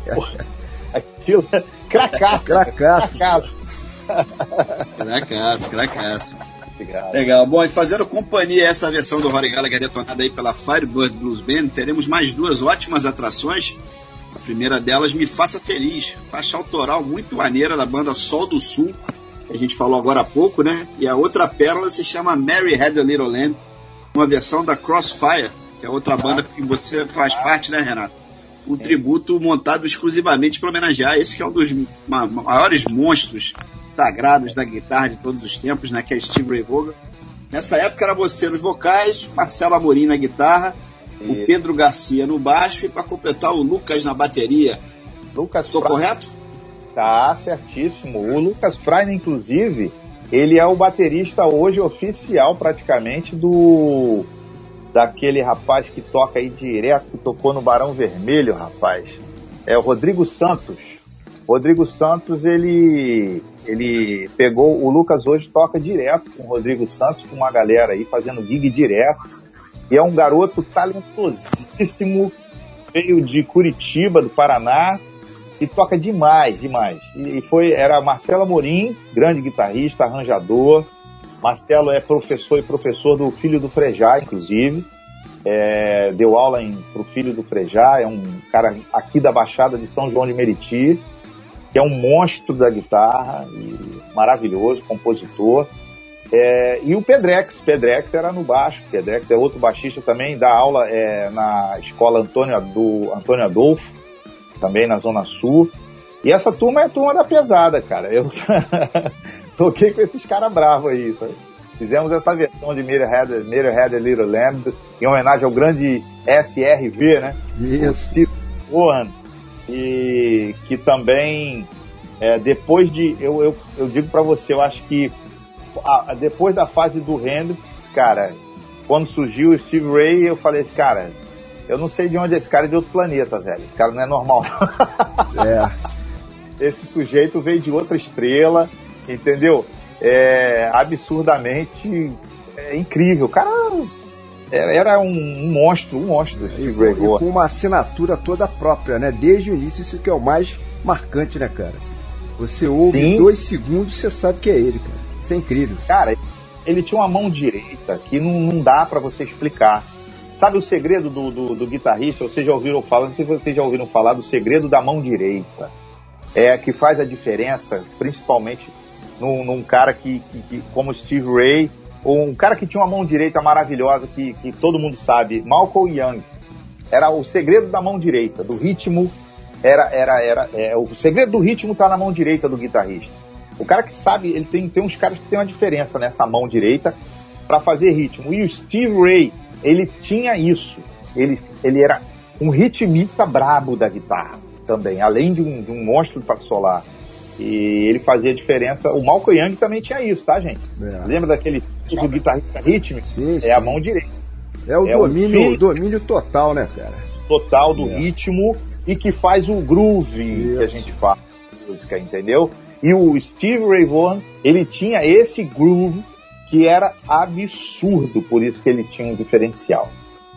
Aquilo é cracaço. Cracaço. Cracaço, cracaço. Legal. Bom, e fazendo companhia a essa versão do Rory Gallagher detonada aí pela Firebird Blues Band, teremos mais duas ótimas atrações. A primeira delas, Me Faça Feliz, faixa autoral muito maneira da banda Sol do Sul, que a gente falou agora há pouco, né? E a outra pérola se chama Mary Had a Little Lamb, uma versão da Crossfire, que é outra banda que você faz parte, né, Renato? Um tributo montado exclusivamente para homenagear esse que é um dos ma- maiores monstros sagrados da guitarra de todos os tempos, né? Que é Steve Ray Vaughan. Nessa época era você nos vocais, Marcelo Amorim na guitarra, o Pedro Garcia no baixo e para completar o Lucas na bateria. Lucas Tô Fra... correto? Tá certíssimo. O Lucas Fraine, inclusive, ele é o baterista hoje oficial praticamente do daquele rapaz que toca aí direto, que tocou no Barão Vermelho, rapaz. É o Rodrigo Santos. Rodrigo Santos, ele ele pegou o Lucas, hoje toca direto com o Rodrigo Santos, com uma galera aí fazendo gig direto. E é um garoto talentosíssimo, veio de Curitiba, do Paraná, e toca demais, demais. E foi, era Marcelo Amorim, grande guitarrista, arranjador. Marcelo é professor e professor do filho do Frejá, inclusive. É, deu aula para o filho do Frejá, é um cara aqui da Baixada de São João de Meriti, que é um monstro da guitarra, e maravilhoso, compositor. É, e o Pedrex, Pedrex era no baixo, Pedrex é outro baixista também, dá aula é, na escola Antônio, Ado, Antônio Adolfo, também na Zona Sul. E essa turma é a turma da pesada, cara. Eu toquei com esses caras bravos aí. Tá? Fizemos essa versão de Mary Had a Little Lamb em homenagem ao grande S R V, né? Isso. O Steve Warren, e que também, é, depois de. Eu, eu, eu digo pra você, eu acho que. Ah, depois da fase do Hendrix, cara, quando surgiu o Steve Ray, eu falei, cara, eu não sei de onde é esse cara, é de outro planeta, velho. Esse cara não é normal. É. Esse sujeito veio de outra estrela, entendeu? É absurdamente é, incrível. O cara era um monstro, um monstro do Steve Ray. E com uma assinatura toda própria, né? Desde o início, isso que é o mais marcante, né, cara? Você ouve Sim. em dois segundos, você sabe que é ele, cara. É incrível. Cara, ele tinha uma mão direita que não, não dá pra você explicar. Sabe o segredo do, do, do guitarrista? Vocês já ouviram falar, não sei se vocês já ouviram falar do segredo da mão direita. É, que faz a diferença, principalmente num, num cara que, que, que, como Steve Ray, ou um cara que tinha uma mão direita maravilhosa que, que todo mundo sabe, Malcolm Young. Era o segredo da mão direita, do ritmo. Era, era, era, é, o segredo do ritmo tá na mão direita do guitarrista. O cara que sabe, ele tem, tem uns caras que tem uma diferença nessa mão direita para fazer ritmo. E o Steve Ray, ele tinha isso. Ele, ele era um ritmista brabo da guitarra também, além de um, de um monstro para solar. E ele fazia diferença. O Malcolm Young também tinha isso, tá, gente? É. Lembra daquele do guitarrista rítmico? Sim, sim. É a mão direita. É o, é domínio, o domínio total, né, cara? Total do é. ritmo e que faz o groove isso. que a gente faz na música, entendeu? E o Steve Ray Vaughan, ele tinha esse groove que era absurdo, por isso que ele tinha um diferencial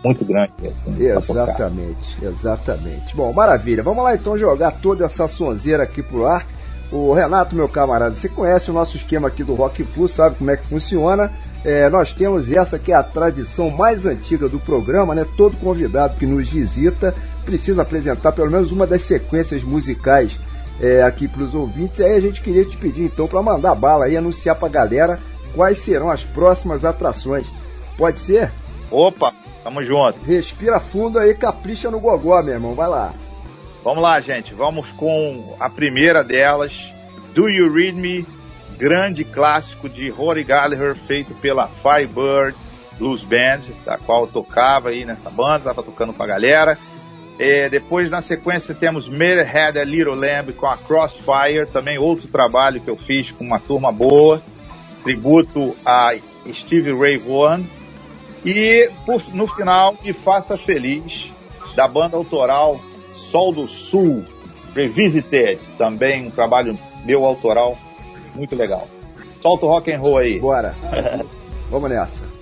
muito grande. Assim, exatamente, exatamente. Bom, maravilha. Vamos lá então jogar toda essa sonzeira aqui pro ar. O Renato, meu camarada, você conhece o nosso esquema aqui do Rock Flu, sabe como é que funciona? É, nós temos essa que é a tradição mais antiga do programa, né? Todo convidado que nos visita precisa apresentar pelo menos uma das sequências musicais É, aqui para os ouvintes. Aí a gente queria te pedir então para mandar bala e anunciar para a galera quais serão as próximas atrações. Pode ser? Opa, tamo junto. Respira fundo aí, capricha no gogó, meu irmão, vai lá. Vamos lá, gente, vamos com a primeira delas, Do You Read Me, grande clássico de Rory Gallagher, feito pela Firebird Blues Band, da qual eu tocava aí nessa banda, tava tocando com a galera. É, depois, na sequência, temos Mary Had a Little Lamb com a Crossfire, também outro trabalho que eu fiz com uma turma boa, tributo a Steve Ray Vaughan. E no final, Me Faça Feliz, da banda autoral Sol do Sul Revisited, também um trabalho meu autoral muito legal. Solta o rock and roll aí. Bora. Vamos nessa.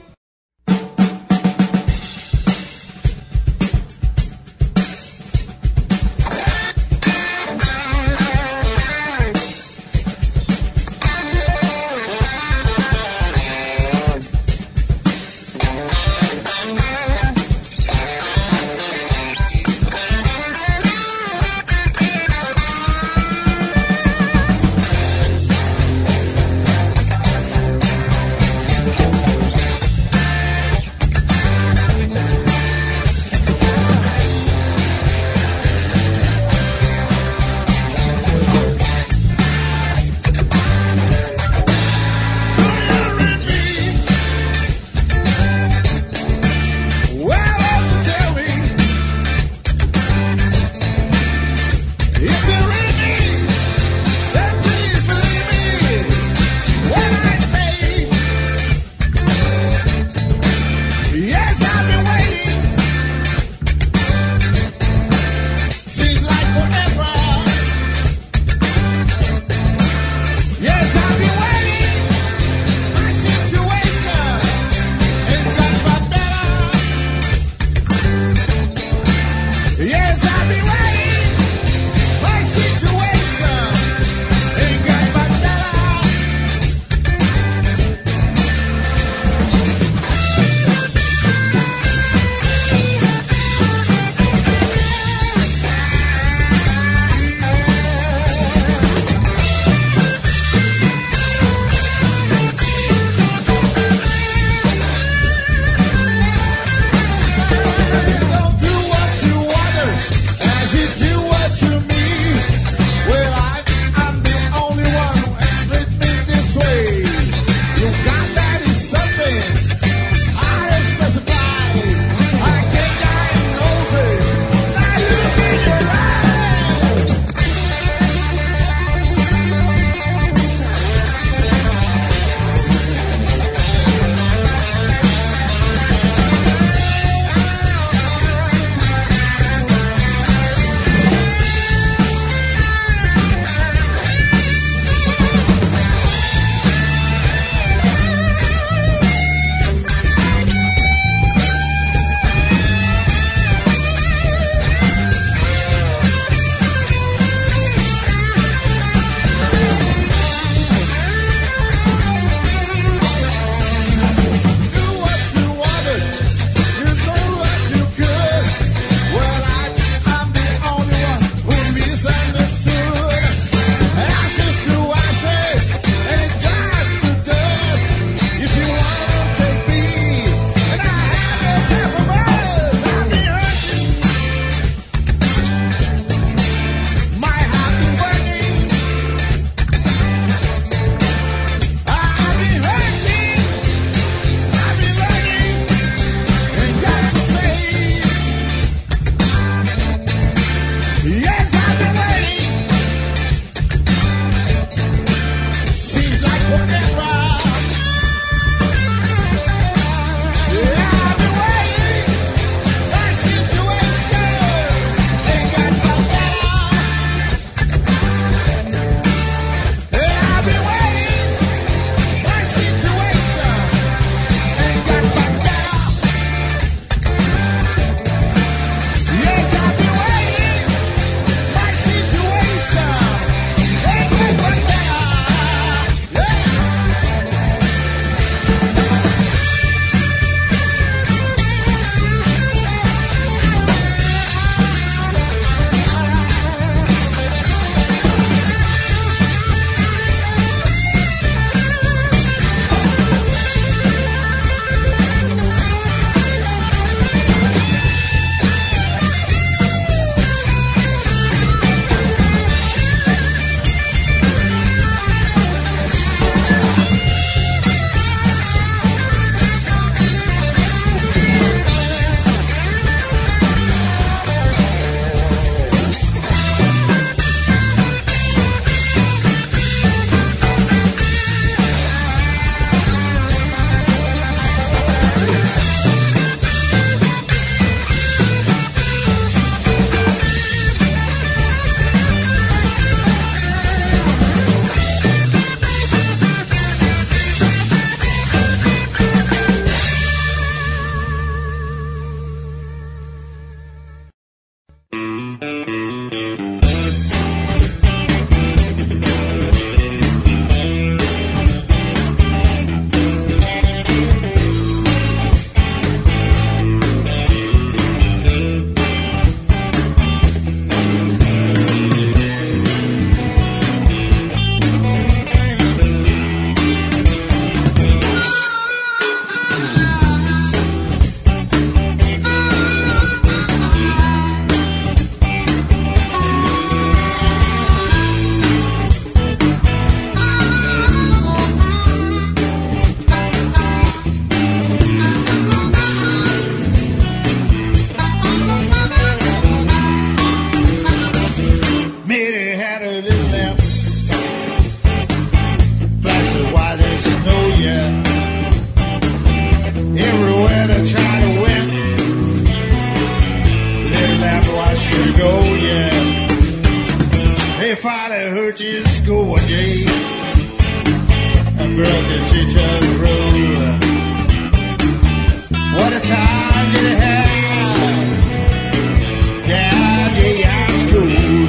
churches go one day, and broken teachers rule. What a time did it have, yeah, day out school,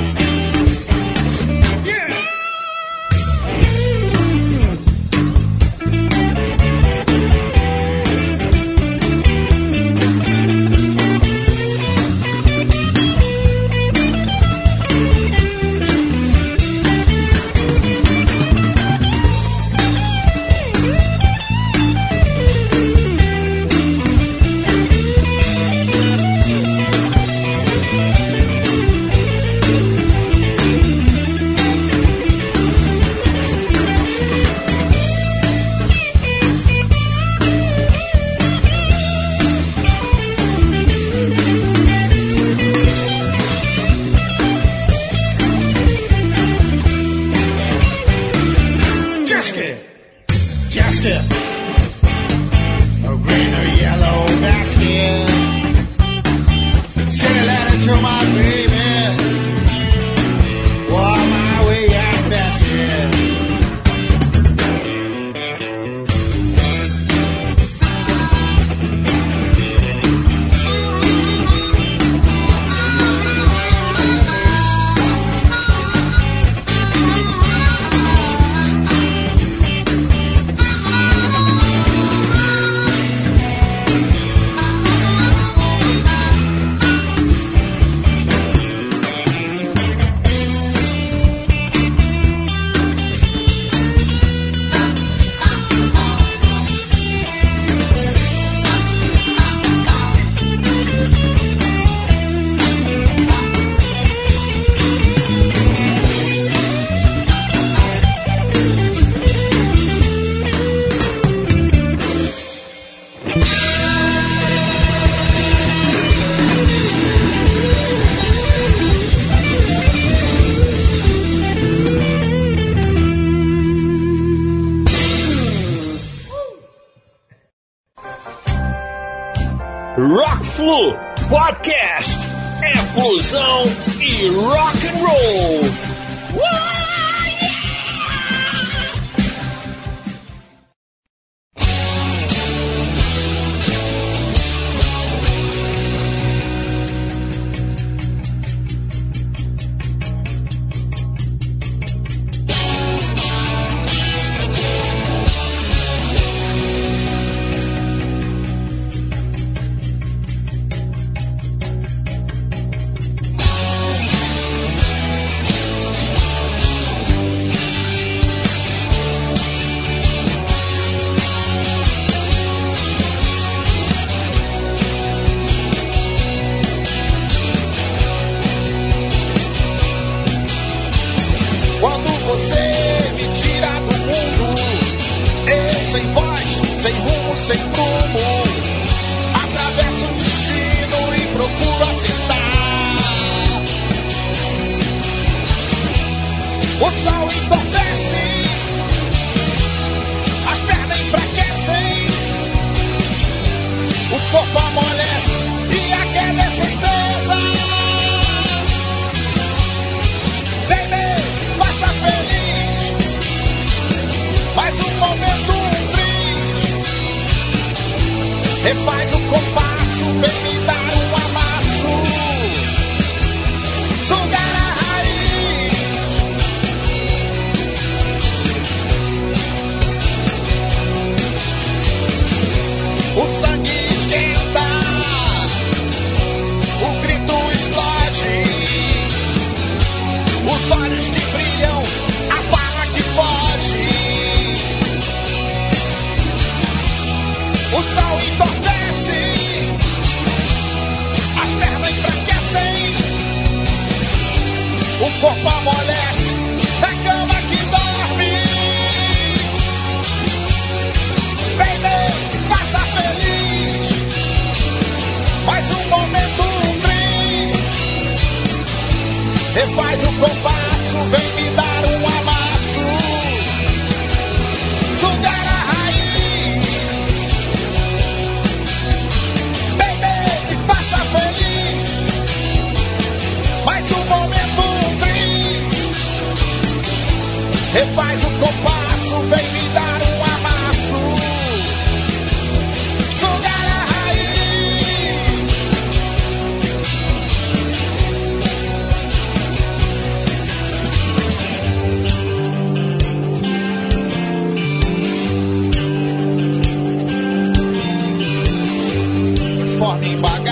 transforma em bagaço.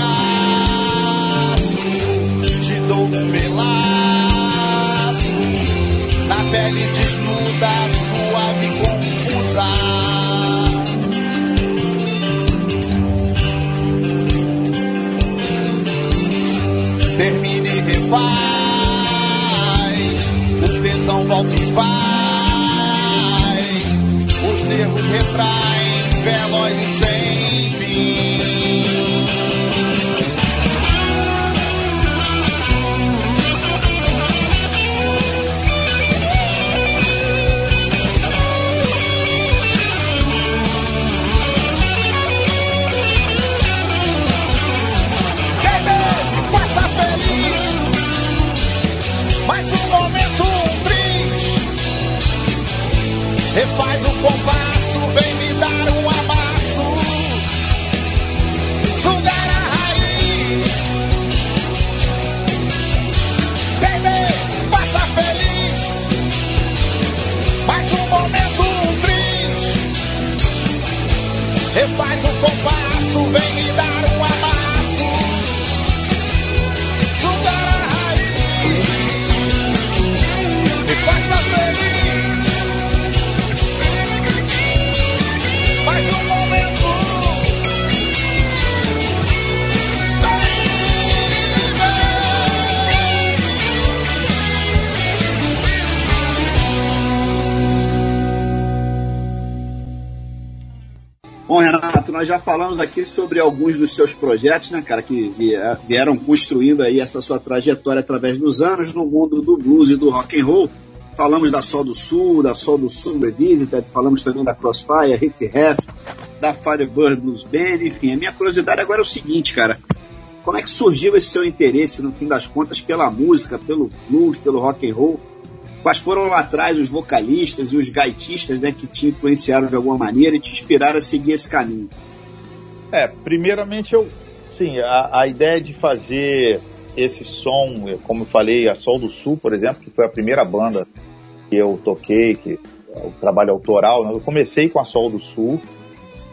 Te dou um belaço. Na pele desnuda, suave e confusa. Termina e refaz, o tesão volta e vai, os nervos retraem, veloz e sem fim. Refaz o compasso, vem me dar um amasso, sugar a raiz. Baby, passa feliz, mais um momento, um triz. Refaz o compasso, vem me dar um amasso, sugar a raiz. E passa feliz. Bom, Renato, nós já falamos aqui sobre alguns dos seus projetos, né, cara, que vieram construindo aí essa sua trajetória através dos anos no mundo do blues e do rock and roll. Falamos da Sol do Sul, da Sol do Sul Revisited, falamos também da Crossfire, Riff Raff, da Firebird Blues Band, enfim. A minha curiosidade agora é o seguinte, cara, como é que surgiu esse seu interesse, no fim das contas, pela música, pelo blues, pelo rock and roll? Quais foram lá atrás os vocalistas e os gaitistas, né, que te influenciaram de alguma maneira e te inspiraram a seguir esse caminho? É, primeiramente, eu, sim, a, a ideia de fazer esse som, como eu falei, a Sol do Sul, por exemplo, que foi a primeira banda que eu toquei, que é o trabalho autoral, né? Eu comecei com a Sol do Sul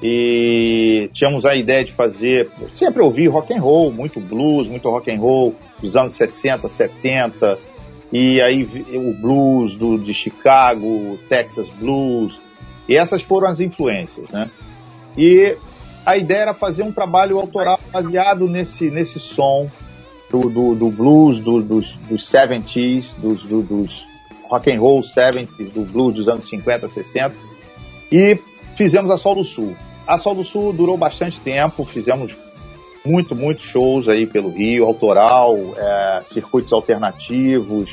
e tínhamos a ideia de fazer, sempre ouvi rock and roll, muito blues, muito rock and roll, dos anos sessenta, setenta, e aí o blues do, de Chicago, Texas Blues, e essas foram as influências, né? E a ideia era fazer um trabalho autoral baseado nesse, nesse som do, do, do blues, do, dos, dos setenta, dos, do, dos rock and roll setenta, do blues dos anos cinquenta, sessenta, e fizemos a Sol do Sul. A Sol do Sul durou bastante tempo, fizemos muito, muitos shows aí pelo Rio, autoral, é, circuitos alternativos,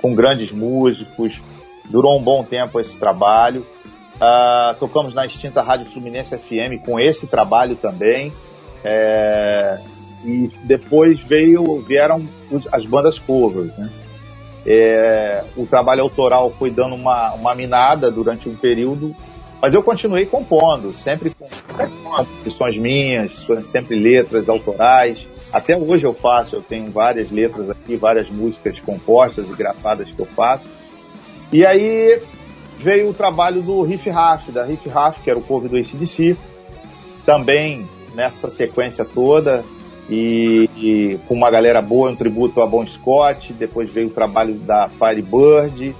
com grandes músicos. Durou um bom tempo esse trabalho. Uh, tocamos na extinta Rádio Fluminense F M com esse trabalho também. É, e depois veio, vieram as bandas covers, né? É, o trabalho autoral foi dando uma, uma minada durante um período. Mas eu continuei compondo, sempre com composições minhas, sempre letras autorais. Até hoje eu faço, eu tenho várias letras aqui, várias músicas compostas e gravadas que eu faço. E aí veio o trabalho do Riff Raff, da Riff Raff, que era o cover do A C D C, também nessa sequência toda, e, e com uma galera boa, um tributo a Bon Scott. Depois veio o trabalho da Firebird.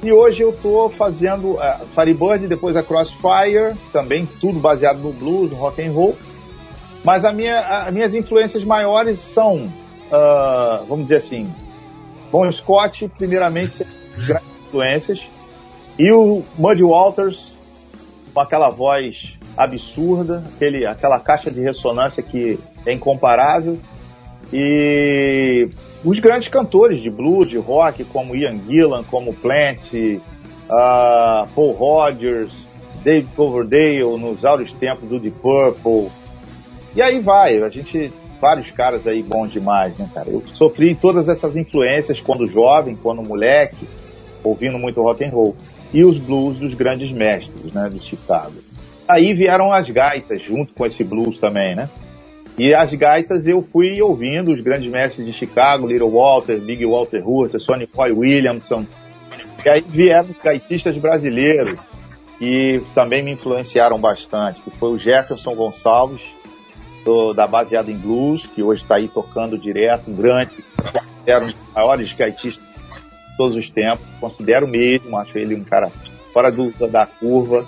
E hoje eu estou fazendo a Firebird, depois a Crossfire, também tudo baseado no blues, no rock and roll. Mas a minha, as minhas influências maiores são, uh, vamos dizer assim, Bon Scott, primeiramente, grandes influências. E o Muddy Waters, com aquela voz absurda, aquele, aquela caixa de ressonância que é incomparável. E os grandes cantores de blues, de rock, como Ian Gillan, como Plant, uh, Paul Rodgers, David Coverdale nos áureos tempos do Deep Purple. E aí vai, a gente, vários caras aí bons demais, né, cara? Eu sofri todas essas influências quando jovem, quando moleque, ouvindo muito rock and roll. E os blues dos grandes mestres, né, de Chicago. Aí vieram as gaitas junto com esse blues também, né? E as gaitas eu fui ouvindo os grandes mestres de Chicago, Little Walter, Big Walter Hurter, Sonny Boy Williamson. E aí vieram os gaitistas brasileiros, que também me influenciaram bastante, que foi o Jefferson Gonçalves, do, da Baseado em Blues, que hoje está aí tocando direto, um grande, considero um dos maiores gaitistas de todos os tempos, considero mesmo, acho ele um cara fora do, da curva.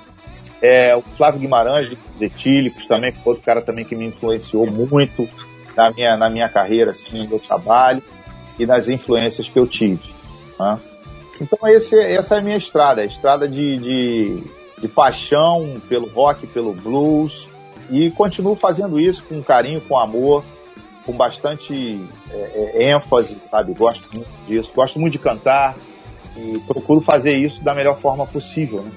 É, o Flávio Guimarães, de Etílicos, também, que foi outro cara também que me influenciou muito na minha, na minha carreira, assim, no meu trabalho e nas influências que eu tive. Né? Então esse, essa é a minha estrada, a estrada de, de, de paixão pelo rock, pelo blues, e continuo fazendo isso com carinho, com amor, com bastante é, é, ênfase, sabe? Gosto muito disso, gosto muito de cantar e procuro fazer isso da melhor forma possível, né?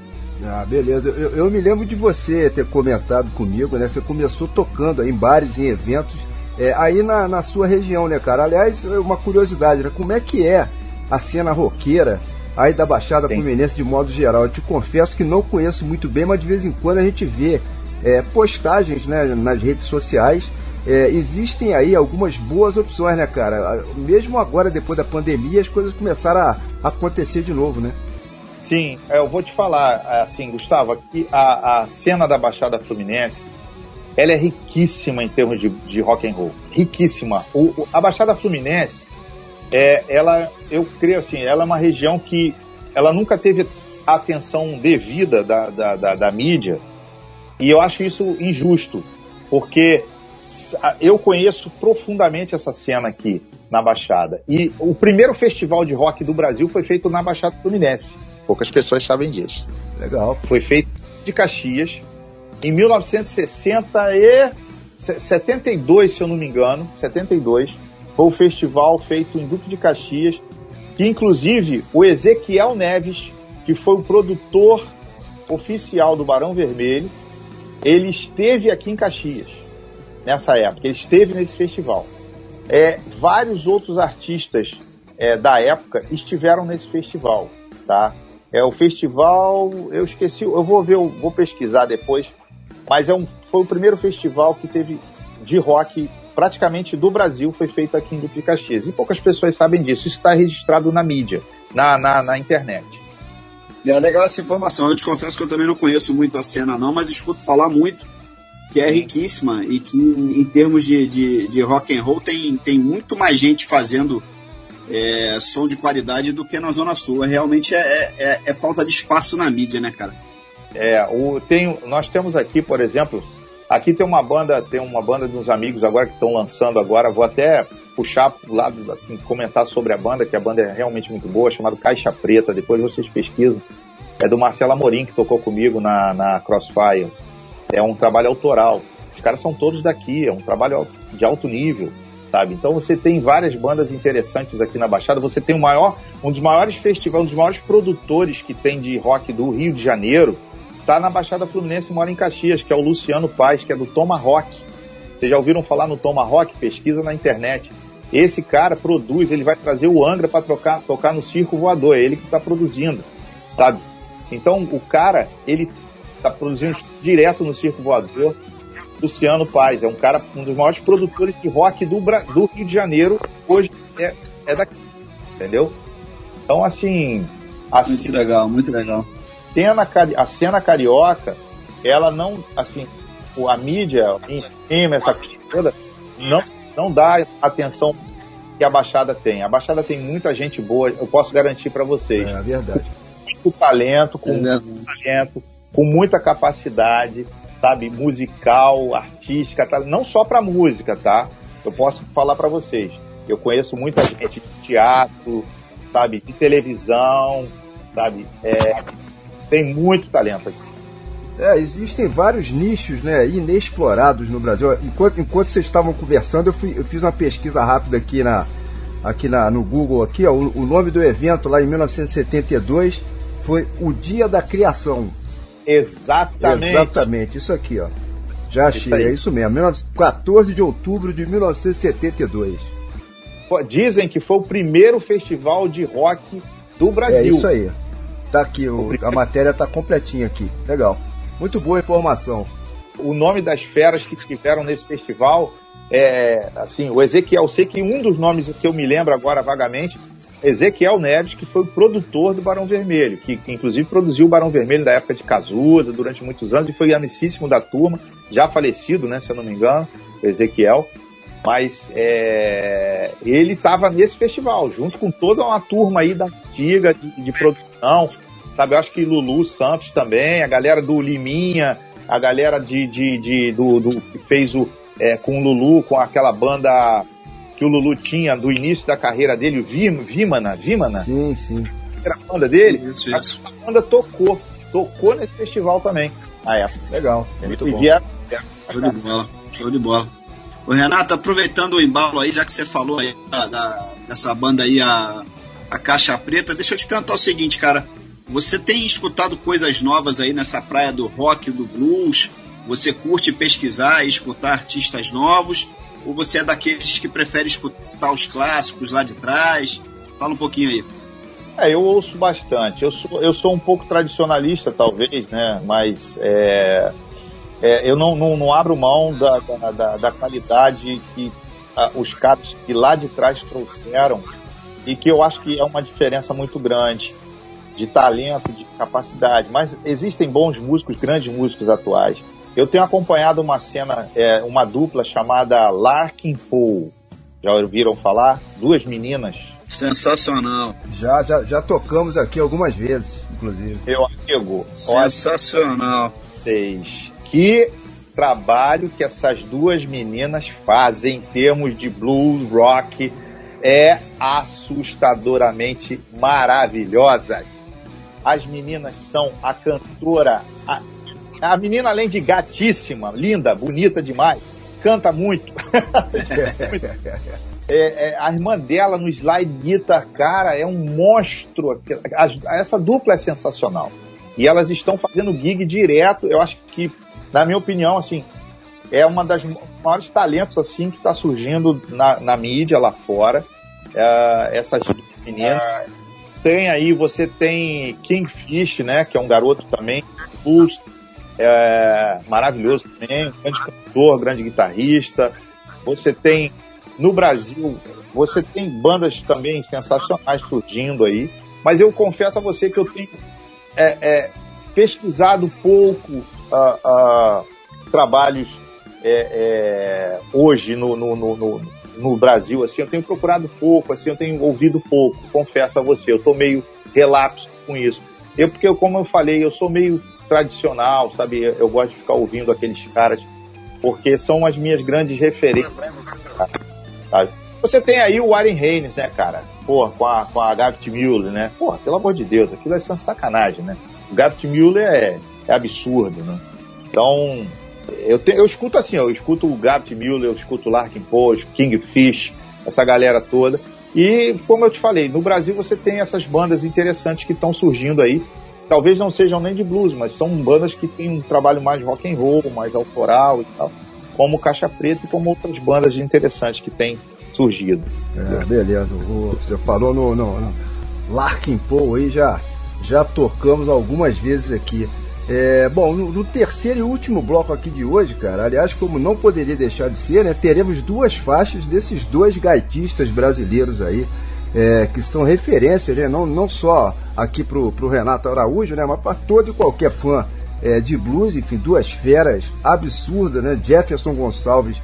Ah, beleza. Eu, eu me lembro de você ter comentado comigo, né? Você começou tocando aí em bares, em eventos, é, aí na, na sua região, né, cara? Aliás, uma curiosidade, né? Como é que é a cena roqueira aí da Baixada Sim. Fluminense de modo geral? Eu te confesso que não conheço muito bem, mas de vez em quando a gente vê é, postagens, né, nas redes sociais. É, existem aí algumas boas opções, né, cara? Mesmo agora, depois da pandemia, as coisas começaram a acontecer de novo, né? Sim, eu vou te falar, assim, Gustavo, que a, a cena da Baixada Fluminense, ela é riquíssima em termos de, de rock and roll, riquíssima. O, o, a Baixada Fluminense, é, ela, eu creio assim, ela é uma região que ela nunca teve a atenção devida da, da, da, da mídia, e eu acho isso injusto, porque eu conheço profundamente essa cena aqui na Baixada, e o primeiro festival de rock do Brasil foi feito na Baixada Fluminense. Poucas pessoas sabem disso. Legal. Foi feito de Caxias em mil novecentos e setenta e setenta e dois, se eu não me engano, setenta e dois, foi o festival feito em Duque de Caxias, que inclusive o Ezequiel Neves, que foi o produtor oficial do Barão Vermelho, ele esteve aqui em Caxias nessa época, ele esteve nesse festival. É, vários outros artistas é, da época estiveram nesse festival, tá? É o festival, eu esqueci, eu vou ver, eu vou pesquisar depois, mas é um, foi o primeiro festival que teve de rock praticamente do Brasil, foi feito aqui em Duque de Caxias. E poucas pessoas sabem disso, isso está registrado na mídia, na, na, na internet. É legal essa informação, eu te confesso que eu também não conheço muito a cena não, mas escuto falar muito, que é riquíssima e que em termos de, de, de rock and roll tem, tem muito mais gente fazendo... É, som de qualidade do que na Zona Sul. Realmente é, é, é falta de espaço na mídia, né, cara? É, o, tem, nós temos aqui, por exemplo, aqui tem uma banda, tem uma banda de uns amigos agora que estão lançando agora, vou até puxar pro lado, assim, comentar sobre a banda, que a banda é realmente muito boa, chamada Caixa Preta, depois vocês pesquisam. É do Marcelo Amorim, que tocou comigo na, na Crossfire. É um trabalho autoral. Os caras são todos daqui, é um trabalho de alto nível. Sabe? Então você tem várias bandas interessantes aqui na Baixada, você tem o maior, um dos maiores festivais, um dos maiores produtores que tem de rock do Rio de Janeiro, está na Baixada Fluminense e mora em Caxias, que é o Luciano Paz, que é do Tomahawk. Vocês já ouviram falar no Tomahawk? Pesquisa na internet. Esse cara produz, ele vai trazer o Angra para tocar, tocar no Circo Voador, é ele que está produzindo, sabe? Então o cara, ele está produzindo direto no Circo Voador. Luciano Paz, é um cara, um dos maiores produtores de rock do, Bra- do Rio de Janeiro, hoje é, é daqui, entendeu? Então, assim... assim muito legal, muito legal. Cena, a cena carioca, ela não, assim, a mídia, em essa coisa toda, não, não dá atenção que a Baixada tem. A Baixada tem muita gente boa, eu posso garantir para vocês. É verdade. Com muito talento, com é muito talento, com muita capacidade... sabe, musical, artística, tá? Não só para música, tá? Eu posso falar para vocês. Eu conheço muita gente de teatro, sabe, de televisão, sabe? É, tem muito talento aqui. É, existem vários nichos, né, inexplorados no Brasil. Enquanto, enquanto vocês estavam conversando, eu, fui, eu fiz uma pesquisa rápida aqui, na, aqui na, no Google, aqui, ó, o, o nome do evento lá em mil novecentos e setenta e dois foi O Dia da Criação. Exatamente. Exatamente, isso aqui, ó. Já achei, isso é isso mesmo. quatorze de outubro de mil novecentos e setenta e dois. Dizem que foi o primeiro festival de rock do Brasil. É isso aí. Tá aqui, o, a matéria tá completinha aqui. Legal. Muito boa informação. O nome das feras que tiveram nesse festival é, assim, o Ezequiel, sei que um dos nomes que eu me lembro agora vagamente Ezequiel Neves, que foi o produtor do Barão Vermelho, que, que inclusive produziu o Barão Vermelho da época de Cazuza, durante muitos anos, e foi amicíssimo da turma, já falecido, né, se eu não me engano, Ezequiel. Mas é, ele estava nesse festival, junto com toda uma turma aí da antiga, de, de produção, sabe? Eu acho que Lulu Santos também, a galera do Liminha, a galera de, de, de, do, do, que fez o, é, com o Lulu, com aquela banda... que o Lulu tinha do início da carreira dele, o Vimana, Vimana? Sim, sim. Era a banda dele? Isso, isso. A banda tocou, tocou nesse festival também. Ah, é. Legal, é muito e bom. Vieram... Show de bola, show de bola. Ô, Renato, aproveitando o embalo aí, já que você falou aí da, da, dessa banda aí, a, a Caixa Preta, deixa eu te perguntar o seguinte, cara, você tem escutado coisas novas aí nessa praia do rock, do blues? Você curte pesquisar e escutar artistas novos? Ou você é daqueles que prefere escutar os clássicos lá de trás? Fala um pouquinho aí. É, eu ouço bastante. Eu sou, eu sou um pouco tradicionalista, talvez, né? Mas é, é, eu não, não, não abro mão da, da, da qualidade que a, os caras que lá de trás trouxeram e que eu acho que é uma diferença muito grande de talento, de capacidade. Mas existem bons músicos, grandes músicos atuais. Eu tenho acompanhado uma cena, é, uma dupla chamada Larkin Poe. Já ouviram falar? Duas meninas. Sensacional. Já, já, já tocamos aqui algumas vezes, inclusive. Meu amigo. Sensacional. Vocês, que trabalho que essas duas meninas fazem em termos de blues, rock, é assustadoramente maravilhosa. As meninas são a cantora... A A menina, além de gatíssima, linda, bonita demais, canta muito. é, é, a irmã dela no slide guitar, cara, é um monstro. A, a, essa dupla é sensacional. E elas estão fazendo gig direto. Eu acho que, na minha opinião, assim, é uma das maiores talentos assim, que está surgindo na, na mídia lá fora. É, essas meninas. Tem aí, você tem Kingfish, né, que é um garoto também, Pulse. É, maravilhoso também, grande cantor, grande guitarrista. Você tem no Brasil, você tem bandas também sensacionais surgindo aí, mas eu confesso a você que eu tenho é, é, pesquisado pouco uh, uh, trabalhos é, é, hoje no, no, no, no, no Brasil, assim, eu tenho procurado pouco, assim, eu tenho ouvido pouco, confesso a você, eu tô meio relapso com isso. Eu, porque eu, como eu falei, eu sou meio tradicional, sabe? Eu gosto de ficar ouvindo aqueles caras, porque são as minhas grandes referências, sabe? Você tem aí o Warren Haynes, né, cara? Porra, com a, com a Gavit Mueller, né? Porra, pelo amor de Deus, aquilo é sacanagem, né? O Gavit Mueller é, é absurdo, né? Então, eu, te, eu escuto assim, eu escuto o Gavit Mueller, eu escuto o Larkin Poe, Kingfish, essa galera toda. E, como eu te falei, no Brasil você tem essas bandas interessantes que estão surgindo aí. Talvez não sejam nem de blues, mas são bandas que têm um trabalho mais rock and roll, mais autoral e tal, como Caixa Preta e como outras bandas interessantes que têm surgido. É, beleza, o, você falou no, no, no Larkin Poe aí, já, já tocamos algumas vezes aqui. É, bom, no, no terceiro e último bloco aqui de hoje, cara, aliás, como não poderia deixar de ser, né, teremos duas faixas desses dois gaitistas brasileiros aí, É, que são referências, né? não, não só aqui pro, pro Renato Araújo, né? Mas para todo e qualquer fã é, de blues, enfim, duas feras absurdas, né? Jefferson Gonçalves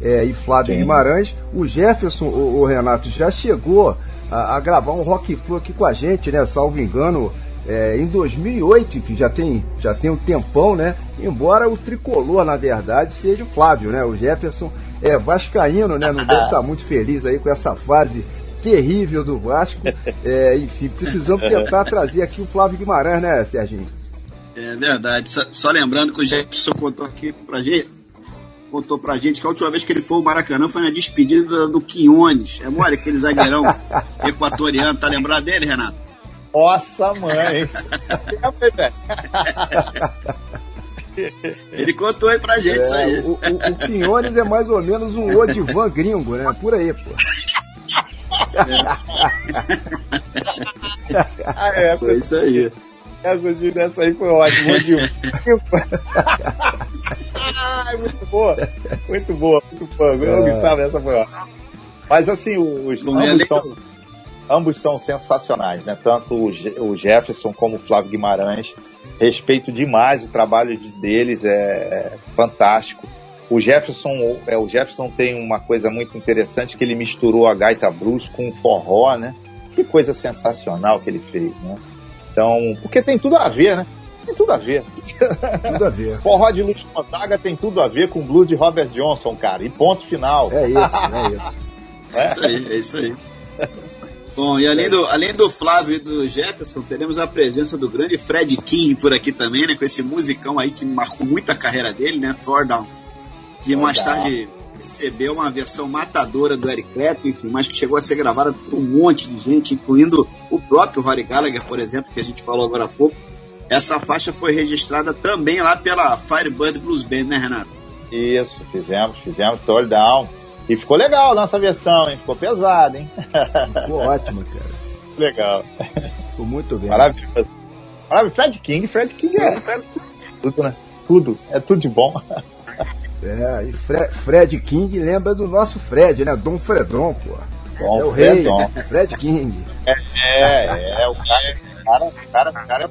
é, e Flávio Sim. Guimarães. O Jefferson, o, o Renato, já chegou a, a gravar um Rock Flu aqui com a gente, né? Salvo engano, é, em dois mil e oito, enfim, já tem, já tem um tempão, né? Embora o tricolor, na verdade, seja o Flávio, né? O Jefferson é vascaíno, né? Não deve estar muito feliz aí com essa fase terrível do Vasco, é, enfim, precisamos tentar trazer aqui o Flávio Guimarães, né, Serginho? É verdade, só, só lembrando que o Jefferson contou aqui pra gente, contou pra gente que a última vez que ele foi ao Maracanã foi na despedida do Quinones, é mole, aquele zagueirão equatoriano, tá lembrado dele, Renato? Nossa, mãe! Ele contou aí pra gente é, isso aí. O, o, o Quinones é mais ou menos um Odivan gringo, né, por aí, pô. ah, é, foi isso aí. Essa de dessa aí foi ótima. ah, muito boa, muito boa, muito boa. Eu, Gustavo, essa foi ótima. Mas assim, os, ambos, são, ambos são sensacionais, né? Tanto o Jefferson como o Flávio Guimarães. Respeito demais o trabalho deles, é fantástico. O Jefferson, é, o Jefferson tem uma coisa muito interessante, que ele misturou a gaita blues com o forró, né? Que coisa sensacional que ele fez, né? Então, porque tem tudo a ver, né? Tem tudo a ver. Tudo a ver. Forró de Lúcio Gonzaga tem tudo a ver com o blues de Robert Johnson, cara. E ponto final. É isso, é isso. É, é isso aí, é isso aí. Bom, e além do, além do Flávio e do Jefferson, teremos a presença do grande Fred King por aqui também, né? Com esse musicão aí que marcou muito a carreira dele, né? Thordown. Que mais Thordown. tarde recebeu uma versão matadora do Eric Clapton, enfim, mas que chegou a ser gravada por um monte de gente, incluindo o próprio Rory Gallagher, por exemplo, que a gente falou agora há pouco. Essa faixa foi registrada também lá pela Firebird Blues Band, né, Renato? Isso, fizemos, fizemos Thordown. E ficou legal a nossa versão, hein? Ficou pesado, hein? Ficou ótimo, cara. Legal. Ficou muito bem. Maravilhoso. Maravilhoso. Fred King, Fred King é tudo, né? Tudo. É tudo de bom. É, e Fre- Fred King lembra do nosso Fred, né? Dom Fredon, pô. Dom é o Fredon. Rei, Fred King. É, é, é. O cara, o cara, o cara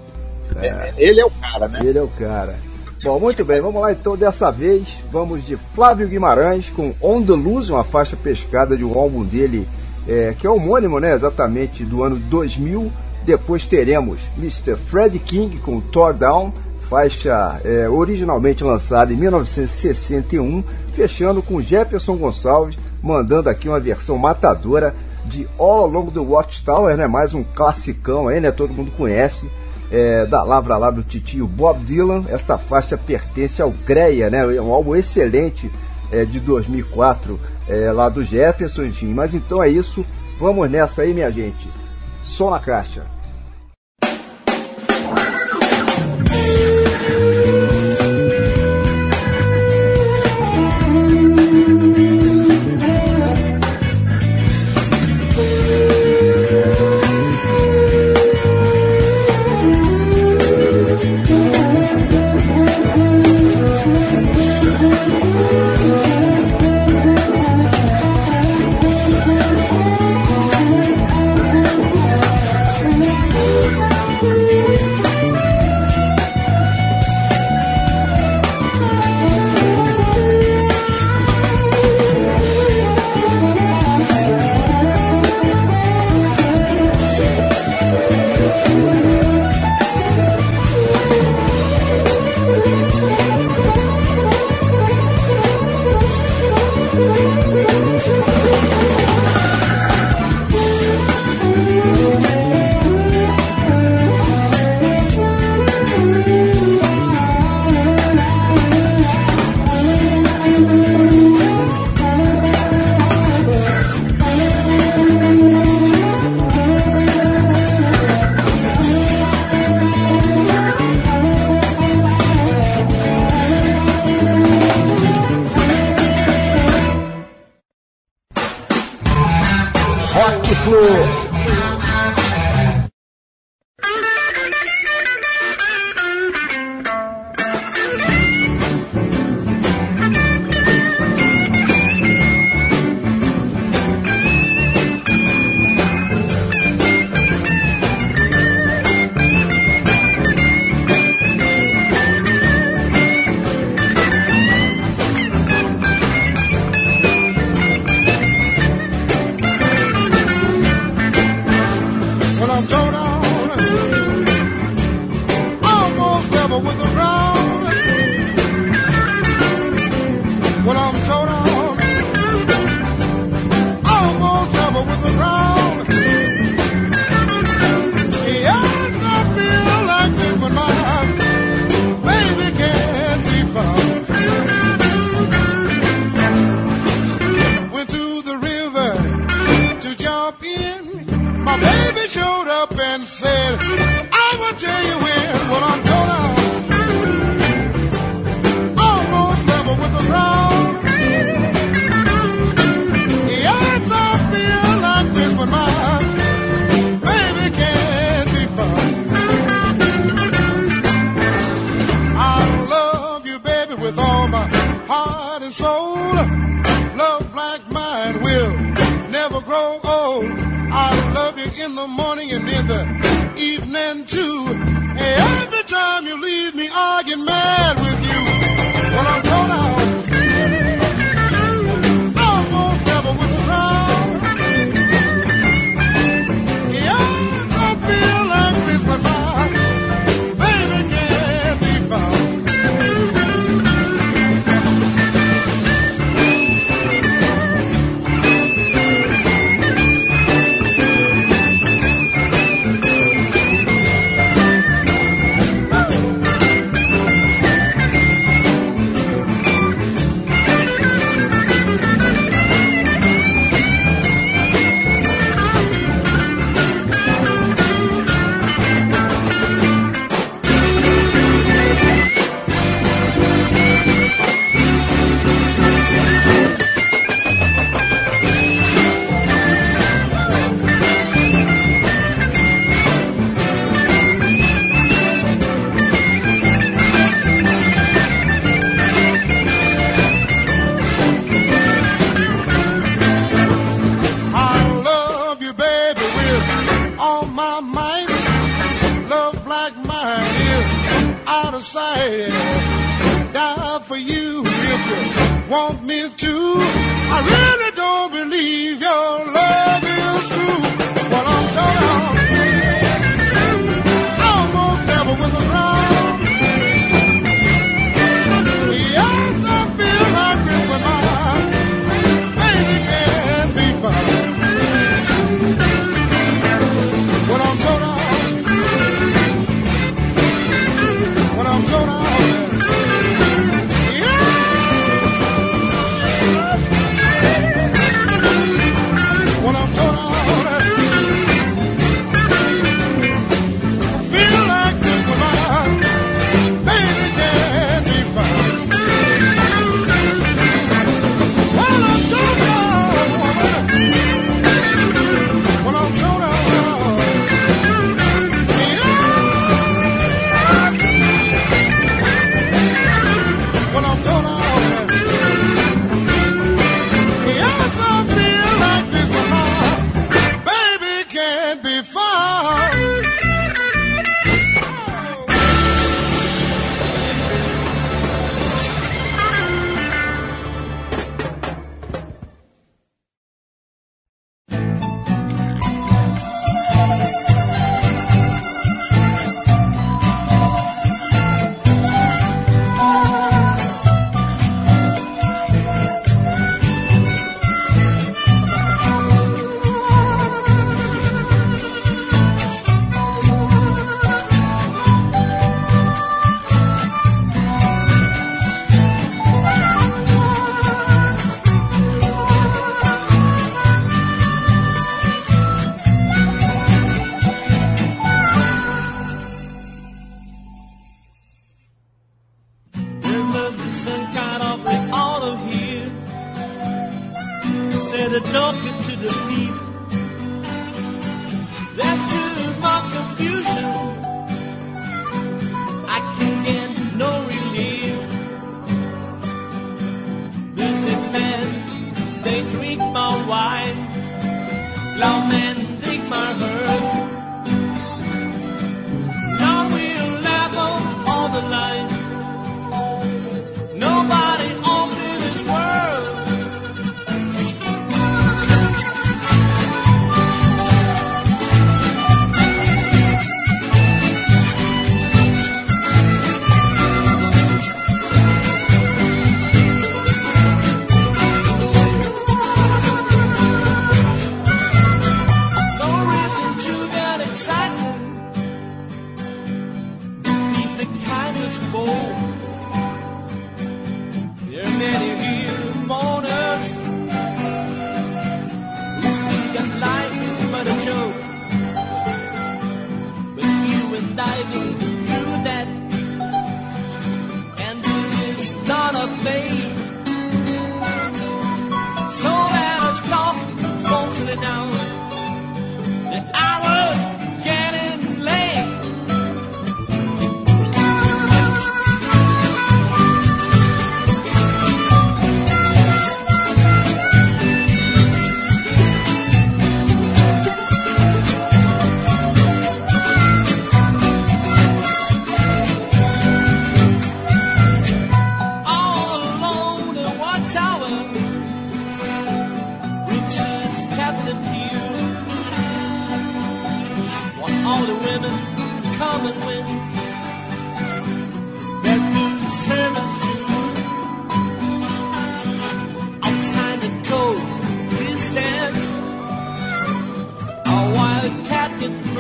é, é. Ele é o cara, né? Ele é o cara. Bom, muito bem, vamos lá então, dessa vez vamos de Flávio Guimarães com On The Loose, uma faixa pescada de um álbum dele, é, que é homônimo, né, exatamente, do ano dois mil. Depois teremos mister Fred King com Thordown, faixa é, originalmente lançada em mil novecentos e sessenta e um, fechando com Jefferson Gonçalves, mandando aqui uma versão matadora de All Along The Watchtower, né, mais um classicão aí, né, todo mundo conhece. É, da lavra lá do titio Bob Dylan. Essa faixa pertence ao Greia, né? É um álbum excelente, é, de dois mil e quatro, é, lá do Jefferson, enfim. Mas então é isso, vamos nessa aí, minha gente. Som na caixa. Soul, love like mine will never grow old. I love you in the morning and in the evening too. And every time you leave me, I get mad with you. When I'm gone out, almost never with a crowd. Yes, I feel like this when my baby can't be found.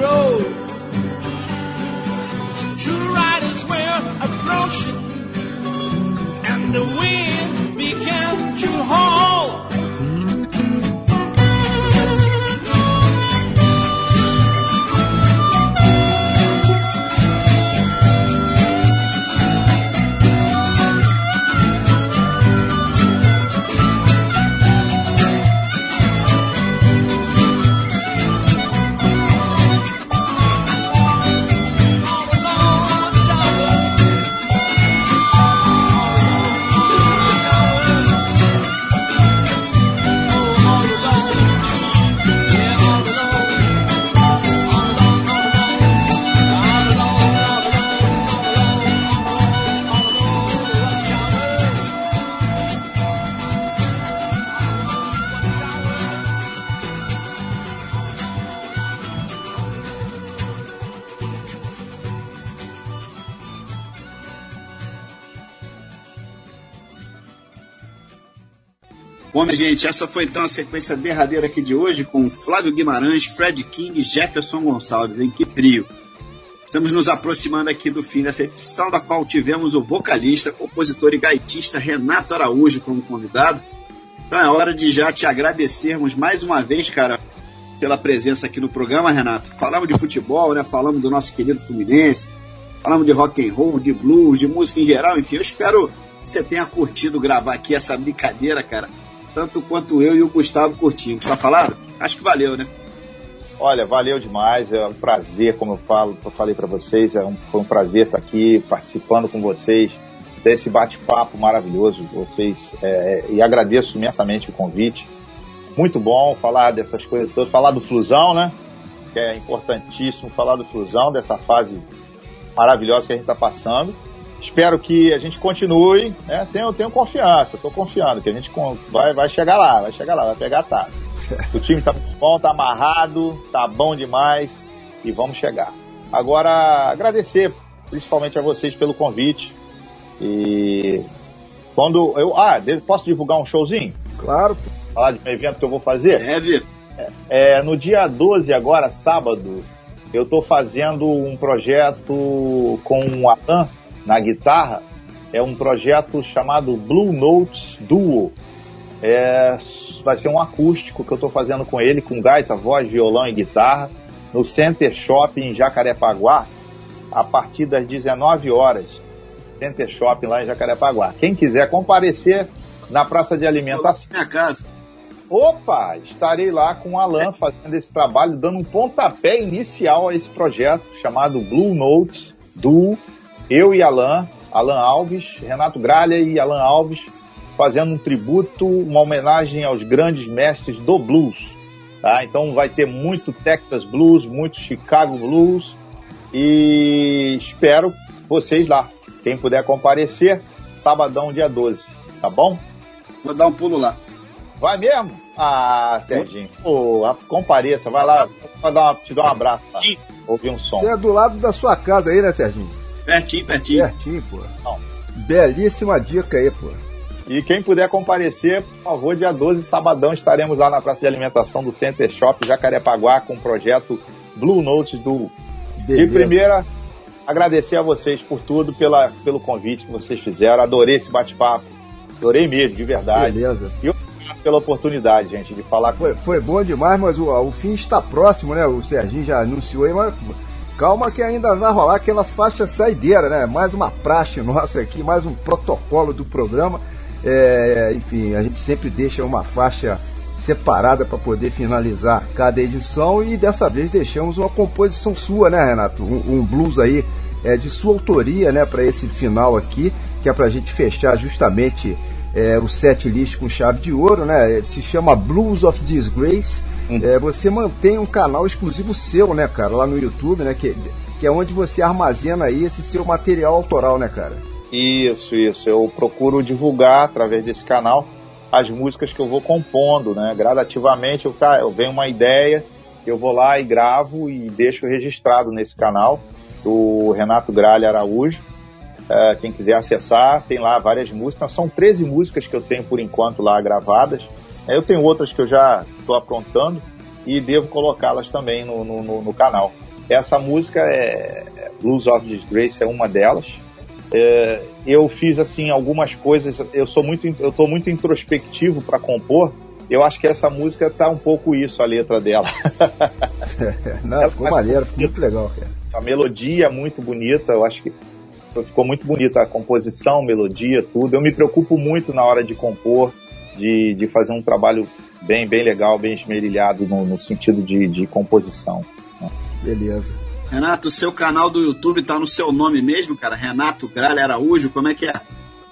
gold. True riders were approaching, and the wind began to howl. Bom, minha gente, essa foi então a sequência derradeira aqui de hoje com Flávio Guimarães, Fred King e Jefferson Gonçalves, hein? Que trio! Estamos nos aproximando aqui do fim dessa edição, da qual tivemos o vocalista, compositor e gaitista Renato Araújo como convidado. Então é hora de já te agradecermos mais uma vez, cara, pela presença aqui no programa, Renato. Falamos de futebol, né? Falamos do nosso querido Fluminense, falamos de rock and roll, de blues, de música em geral, enfim, eu espero que você tenha curtido gravar aqui essa brincadeira, cara. Tanto quanto eu e o Gustavo curtimos. Tá falado? Acho que valeu, né? Olha, valeu demais. É um prazer, como eu falo, eu falei para vocês. É um, foi um prazer estar aqui participando com vocês desse bate-papo maravilhoso. Vocês é, e agradeço imensamente o convite. Muito bom falar dessas coisas todas. Falar do Flusão, né? Que é importantíssimo. Falar do Flusão, dessa fase maravilhosa que a gente está passando. Espero que a gente continue, né? Tenho, tenho confiança, estou confiando que a gente vai, vai chegar lá, vai chegar lá, vai pegar a taça. O time está muito bom, está amarrado, está bom demais e vamos chegar. Agora, agradecer principalmente a vocês pelo convite. E quando eu... Ah, posso divulgar um showzinho? Claro. Falar de um evento que eu vou fazer? Deve. É, é, no dia doze agora, sábado, eu estou fazendo um projeto com o Alan na guitarra, é um projeto chamado Blue Notes Duo. É, vai ser um acústico que eu estou fazendo com ele, com gaita, voz, violão e guitarra, no Center Shopping em Jacarepaguá, a partir das dezenove horas. Center Shopping lá em Jacarepaguá. Quem quiser comparecer na Praça de Alimentação. Minha casa. Opa! Estarei lá com o Alan fazendo esse trabalho, dando um pontapé inicial a esse projeto chamado Blue Notes Duo. Eu e Alan, Alan Alves, Renato Gralha e Alan Alves, fazendo um tributo, uma homenagem aos grandes mestres do blues. Tá? Então vai ter muito Texas Blues, muito Chicago Blues e espero vocês lá. Quem puder comparecer, sabadão dia doze, tá bom? Vou dar um pulo lá. Vai mesmo? Ah, Serginho, pô, compareça, vai lá, vai dar uma, te dar um abraço lá, ouvir um som. Você é do lado da sua casa aí, né, Serginho? Pertinho, pertinho. Pertinho, pô. Não. Belíssima dica aí, pô. E quem puder comparecer, por favor, dia doze, sabadão, estaremos lá na Praça de Alimentação do Center Shop Jacarepaguá com o projeto Blue Notes do... Beleza. De primeira, agradecer a vocês por tudo, pela, pelo convite que vocês fizeram. Adorei esse bate-papo. Adorei mesmo, de verdade. Beleza. E obrigado pela oportunidade, gente, de falar com... Foi, foi bom demais, mas o, o fim está próximo, né? O Serginho já anunciou aí, mas... Calma que ainda vai rolar aquelas faixas saideiras, né? Mais uma praxe nossa aqui, mais um protocolo do programa. É, enfim, a gente sempre deixa uma faixa separada para poder finalizar cada edição e dessa vez deixamos uma composição sua, né, Renato? Um, um blues aí é, de sua autoria, né? Para esse final aqui, que é para a gente fechar justamente é, o set list com chave de ouro, né? Se chama Blues of Disgrace. É, você mantém um canal exclusivo seu, né, cara, lá no YouTube, né, que, que é onde você armazena aí esse seu material autoral, né, cara? Isso, isso, eu procuro divulgar através desse canal as músicas que eu vou compondo, né, gradativamente eu, eu venho uma ideia, eu vou lá e gravo e deixo registrado nesse canal do Renato Gralha Araújo, é, quem quiser acessar, tem lá várias músicas, são treze músicas que eu tenho por enquanto lá gravadas. Eu tenho outras que eu já estou aprontando e devo colocá-las também no, no, no canal. Essa música é Blues of Disgrace, é uma delas. É, eu fiz assim algumas coisas, eu sou muito, eu tô muito introspectivo para compor. Eu acho que essa música tá um pouco isso, a letra dela. Não, ela ficou tá maneiro, ficou muito legal, cara. A melodia é muito bonita, eu acho que ficou muito bonita a composição, melodia, tudo. Eu me preocupo muito na hora de compor, de, de fazer um trabalho bem, bem legal, bem esmerilhado no, no sentido de, de composição. Beleza. Renato, o seu canal do YouTube tá no seu nome mesmo, cara? Renato Gralha Araújo, como é que é?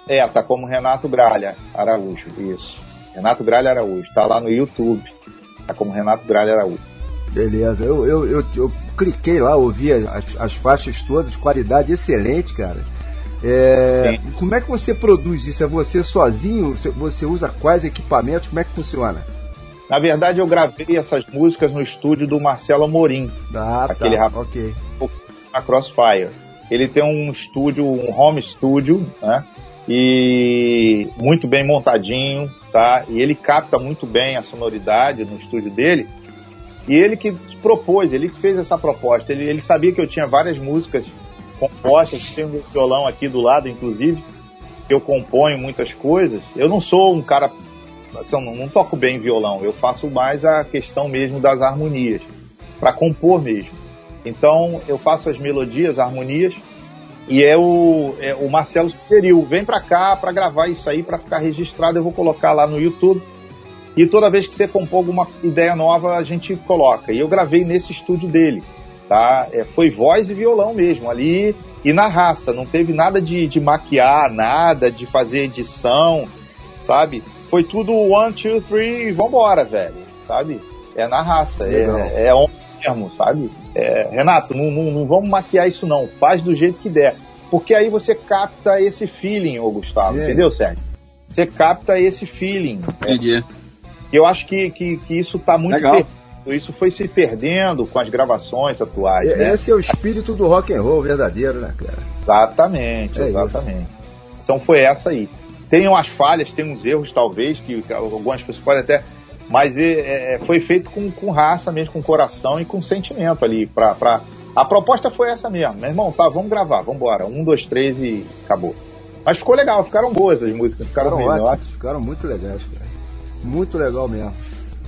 É, tá como Renato Gralha Araújo, isso. Renato Gralha Araújo, tá lá no YouTube, tá como Renato Gralha Araújo. Beleza, eu, eu, eu, eu cliquei lá, ouvi as, as faixas todas, qualidade excelente, cara. É, como é que você produz isso? É você sozinho? Você usa quais equipamentos? Como é que funciona? Na verdade, eu gravei essas músicas no estúdio do Marcelo Amorim. Ah, aquele tá, rapaz, ok. A Crossfire. Ele tem um estúdio, um home studio, né? E muito bem montadinho, tá? E ele capta muito bem a sonoridade no estúdio dele. E ele que propôs, ele que fez essa proposta. Ele, ele sabia que eu tinha várias músicas compostas, tem um violão aqui do lado, inclusive, que eu componho muitas coisas. Eu não sou um cara... Assim, eu não, não toco bem violão, eu faço mais a questão mesmo das harmonias, para compor mesmo. Então, eu faço as melodias, harmonias, e é o, é, o Marcelo sugeriu, vem pra cá pra gravar isso aí, pra ficar registrado, eu vou colocar lá no YouTube. E toda vez que você compor alguma ideia nova, a gente coloca. E eu gravei nesse estúdio dele, tá? É, foi voz e violão mesmo, ali e na raça, não teve nada de, de maquiar, nada, de fazer edição, sabe? Foi tudo one, two, three, vambora, velho, sabe? É na raça, é, é on mesmo, sabe? É, Renato, não, não, não vamos maquiar isso não, faz do jeito que der. Porque aí você capta esse feeling, ô Gustavo, sim, entendeu, Sérgio? Você capta esse feeling. Entendi. É. Eu acho que, que, que isso tá muito legal. Perfeito. Isso foi se perdendo com as gravações atuais. É, né? Esse é o espírito do rock and roll verdadeiro, né, cara? Exatamente, é exatamente. Isso. A ação foi essa aí. Tem umas falhas, tem uns erros, talvez, que algumas pessoas podem até... Mas é, foi feito com, com raça mesmo, com coração e com sentimento ali. Pra, pra... A proposta foi essa mesmo. Meu irmão, tá, vamos gravar, vamos embora. Um, dois, três e acabou. Mas ficou legal, ficaram boas as músicas, ficaram, ficaram melhores. Ótimos, ficaram muito legais, cara. Muito legal mesmo.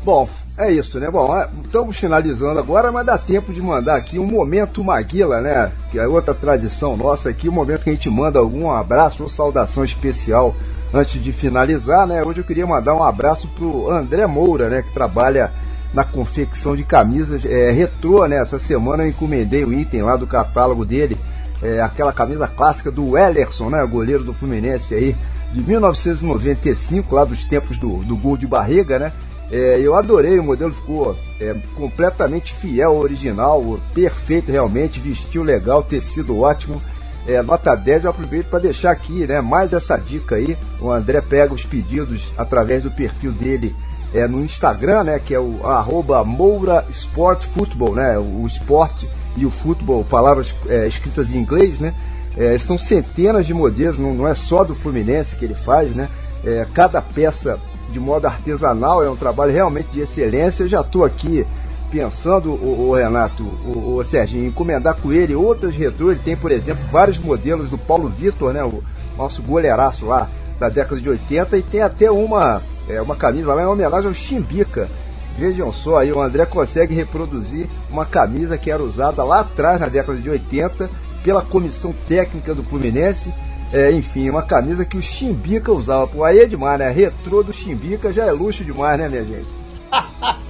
Bom, é isso, né? Bom, estamos finalizando agora, mas dá tempo de mandar aqui um momento Maguila, né? Que é outra tradição nossa aqui, o um momento que a gente manda algum abraço ou saudação especial antes de finalizar, né? Hoje eu queria mandar um abraço pro André Moura, né? Que trabalha na confecção de camisas é, retrô, né? Essa semana eu encomendei o item lá do catálogo dele, é, aquela camisa clássica do Wellerson, né? Goleiro do Fluminense aí, de mil novecentos e noventa e cinco, lá dos tempos do, do gol de Barriga, né? É, eu adorei, o modelo ficou é, completamente fiel, original, perfeito realmente, vestiu legal, tecido ótimo, é, nota dez. Eu aproveito para deixar aqui, né, mais essa dica aí. O André pega os pedidos através do perfil dele é, no Instagram, né, que é o arroba Moura Sport Football, né, o esporte e o futebol, palavras é, escritas em inglês, né, é, são centenas de modelos, não, não é só do Fluminense que ele faz, né, é, cada peça de modo artesanal, é um trabalho realmente de excelência. Eu já estou aqui pensando, o, o Renato, o, o Serginho, encomendar com ele outras retrô. Ele tem, por exemplo, vários modelos do Paulo Vitor, né, o nosso goleiraço lá da década de oitenta, e tem até uma, é, uma camisa lá em homenagem ao Chimbica. Vejam só, aí o André consegue reproduzir uma camisa que era usada lá atrás, na década de oitenta, pela comissão técnica do Fluminense. É, enfim, uma camisa que o Chimbica usava. Pô, aí é demais, né? Retrô do Chimbica já é luxo demais, né, minha gente?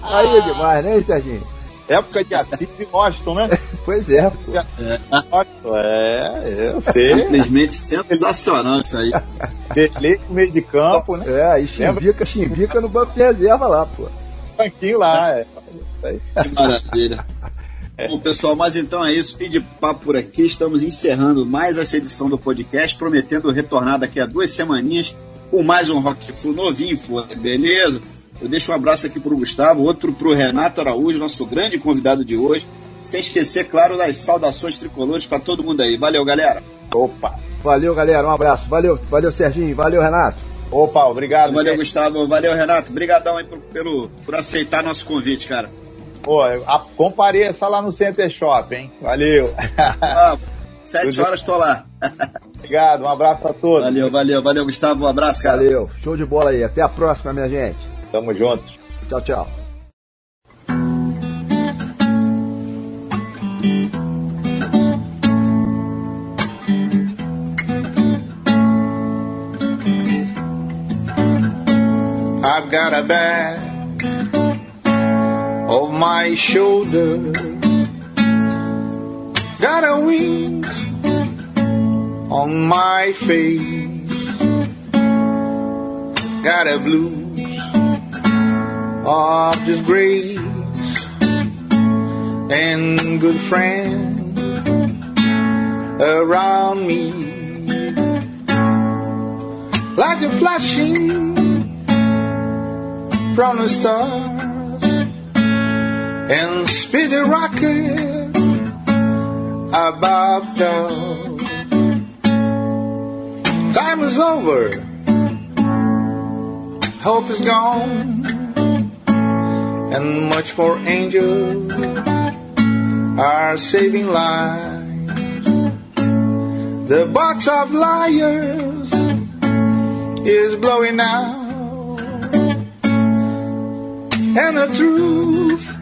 Aí é demais, né, Serginho? Época de Assis e Washington, né? Pois é, pô. É, eu sei. Simplesmente sensacional isso aí. Beleza no meio de campo, né? É, aí Chimbica, Chimbica no banco de reserva lá, pô. Banquinho lá, é. Que maravilha. Bom, pessoal, mas então é isso, fim de papo por aqui, estamos encerrando mais essa edição do podcast, prometendo retornar daqui a duas semaninhas com mais um Rock Flu novinho, beleza? Eu deixo um abraço aqui pro Gustavo, outro pro Renato Araújo, nosso grande convidado de hoje, sem esquecer, claro, das saudações tricolores para todo mundo aí, valeu, galera! Opa! Valeu, galera, um abraço, valeu, valeu, Serginho, valeu, Renato! Opa, obrigado! Valeu, gente. Gustavo, valeu, Renato, brigadão aí por, pelo, por aceitar nosso convite, cara! Pô, a, compareça lá no Center Shop, hein? Valeu. Ah, sete horas tô lá. Obrigado, um abraço pra todos. Valeu, valeu, valeu, Gustavo, um abraço, cara. Valeu, show de bola aí. Até a próxima, minha gente. Tamo junto. Tchau, tchau. I've got a bag on my shoulder, got a wind on my face, got a blues of disgrace, and good friends around me, like a flashing from the stars, and speed a rocket above doubt. Time is over, hope is gone, and much more angels are saving lives. The box of liars is blowing out, and the truth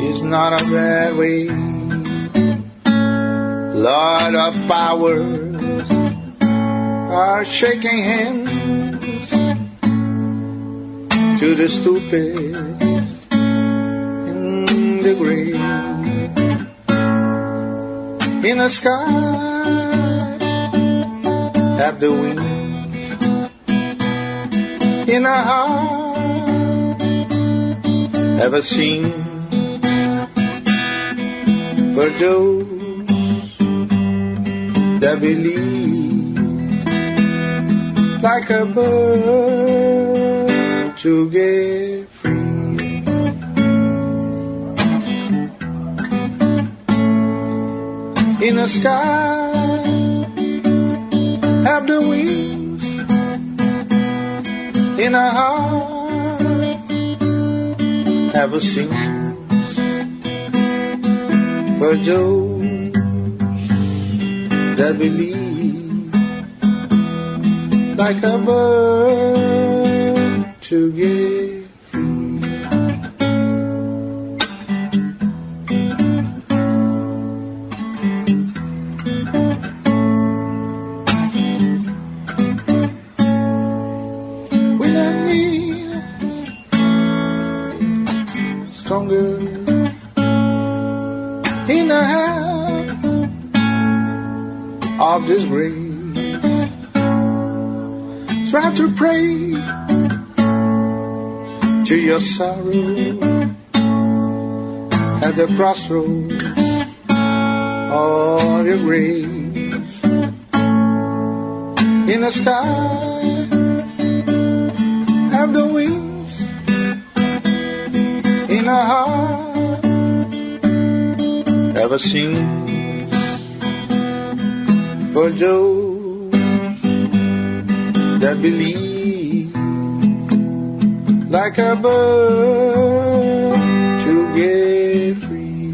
is not a bad way. Lot of powers are shaking hands to the stupid in the grave. In the sky at the wings, in the heart ever seen for those that believe, like a bird to get free. In the sky have the wings, in the heart ever seen for those that believe, like a bird to get free. We don't need stronger in the hand of this grace. Try to pray to your sorrow at the crossroads of your grace. In the sky have the wings, in a heart ever sings for those that believe, like a bird to get free.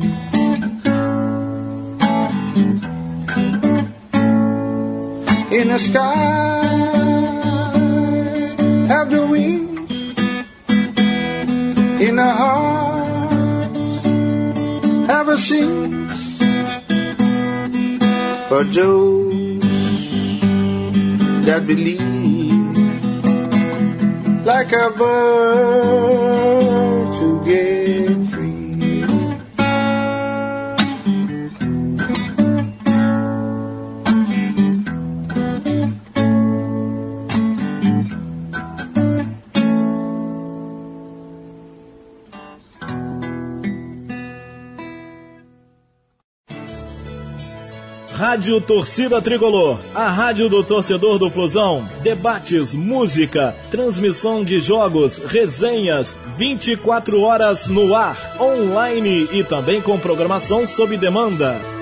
In the sky have the wings, in the heart ever sings for those that believe, like a bird to get free. Rádio Torcida Tricolor, a rádio do torcedor do Flusão. Debates, música, transmissão de jogos, resenhas, vinte e quatro horas no ar, online e também com programação sob demanda.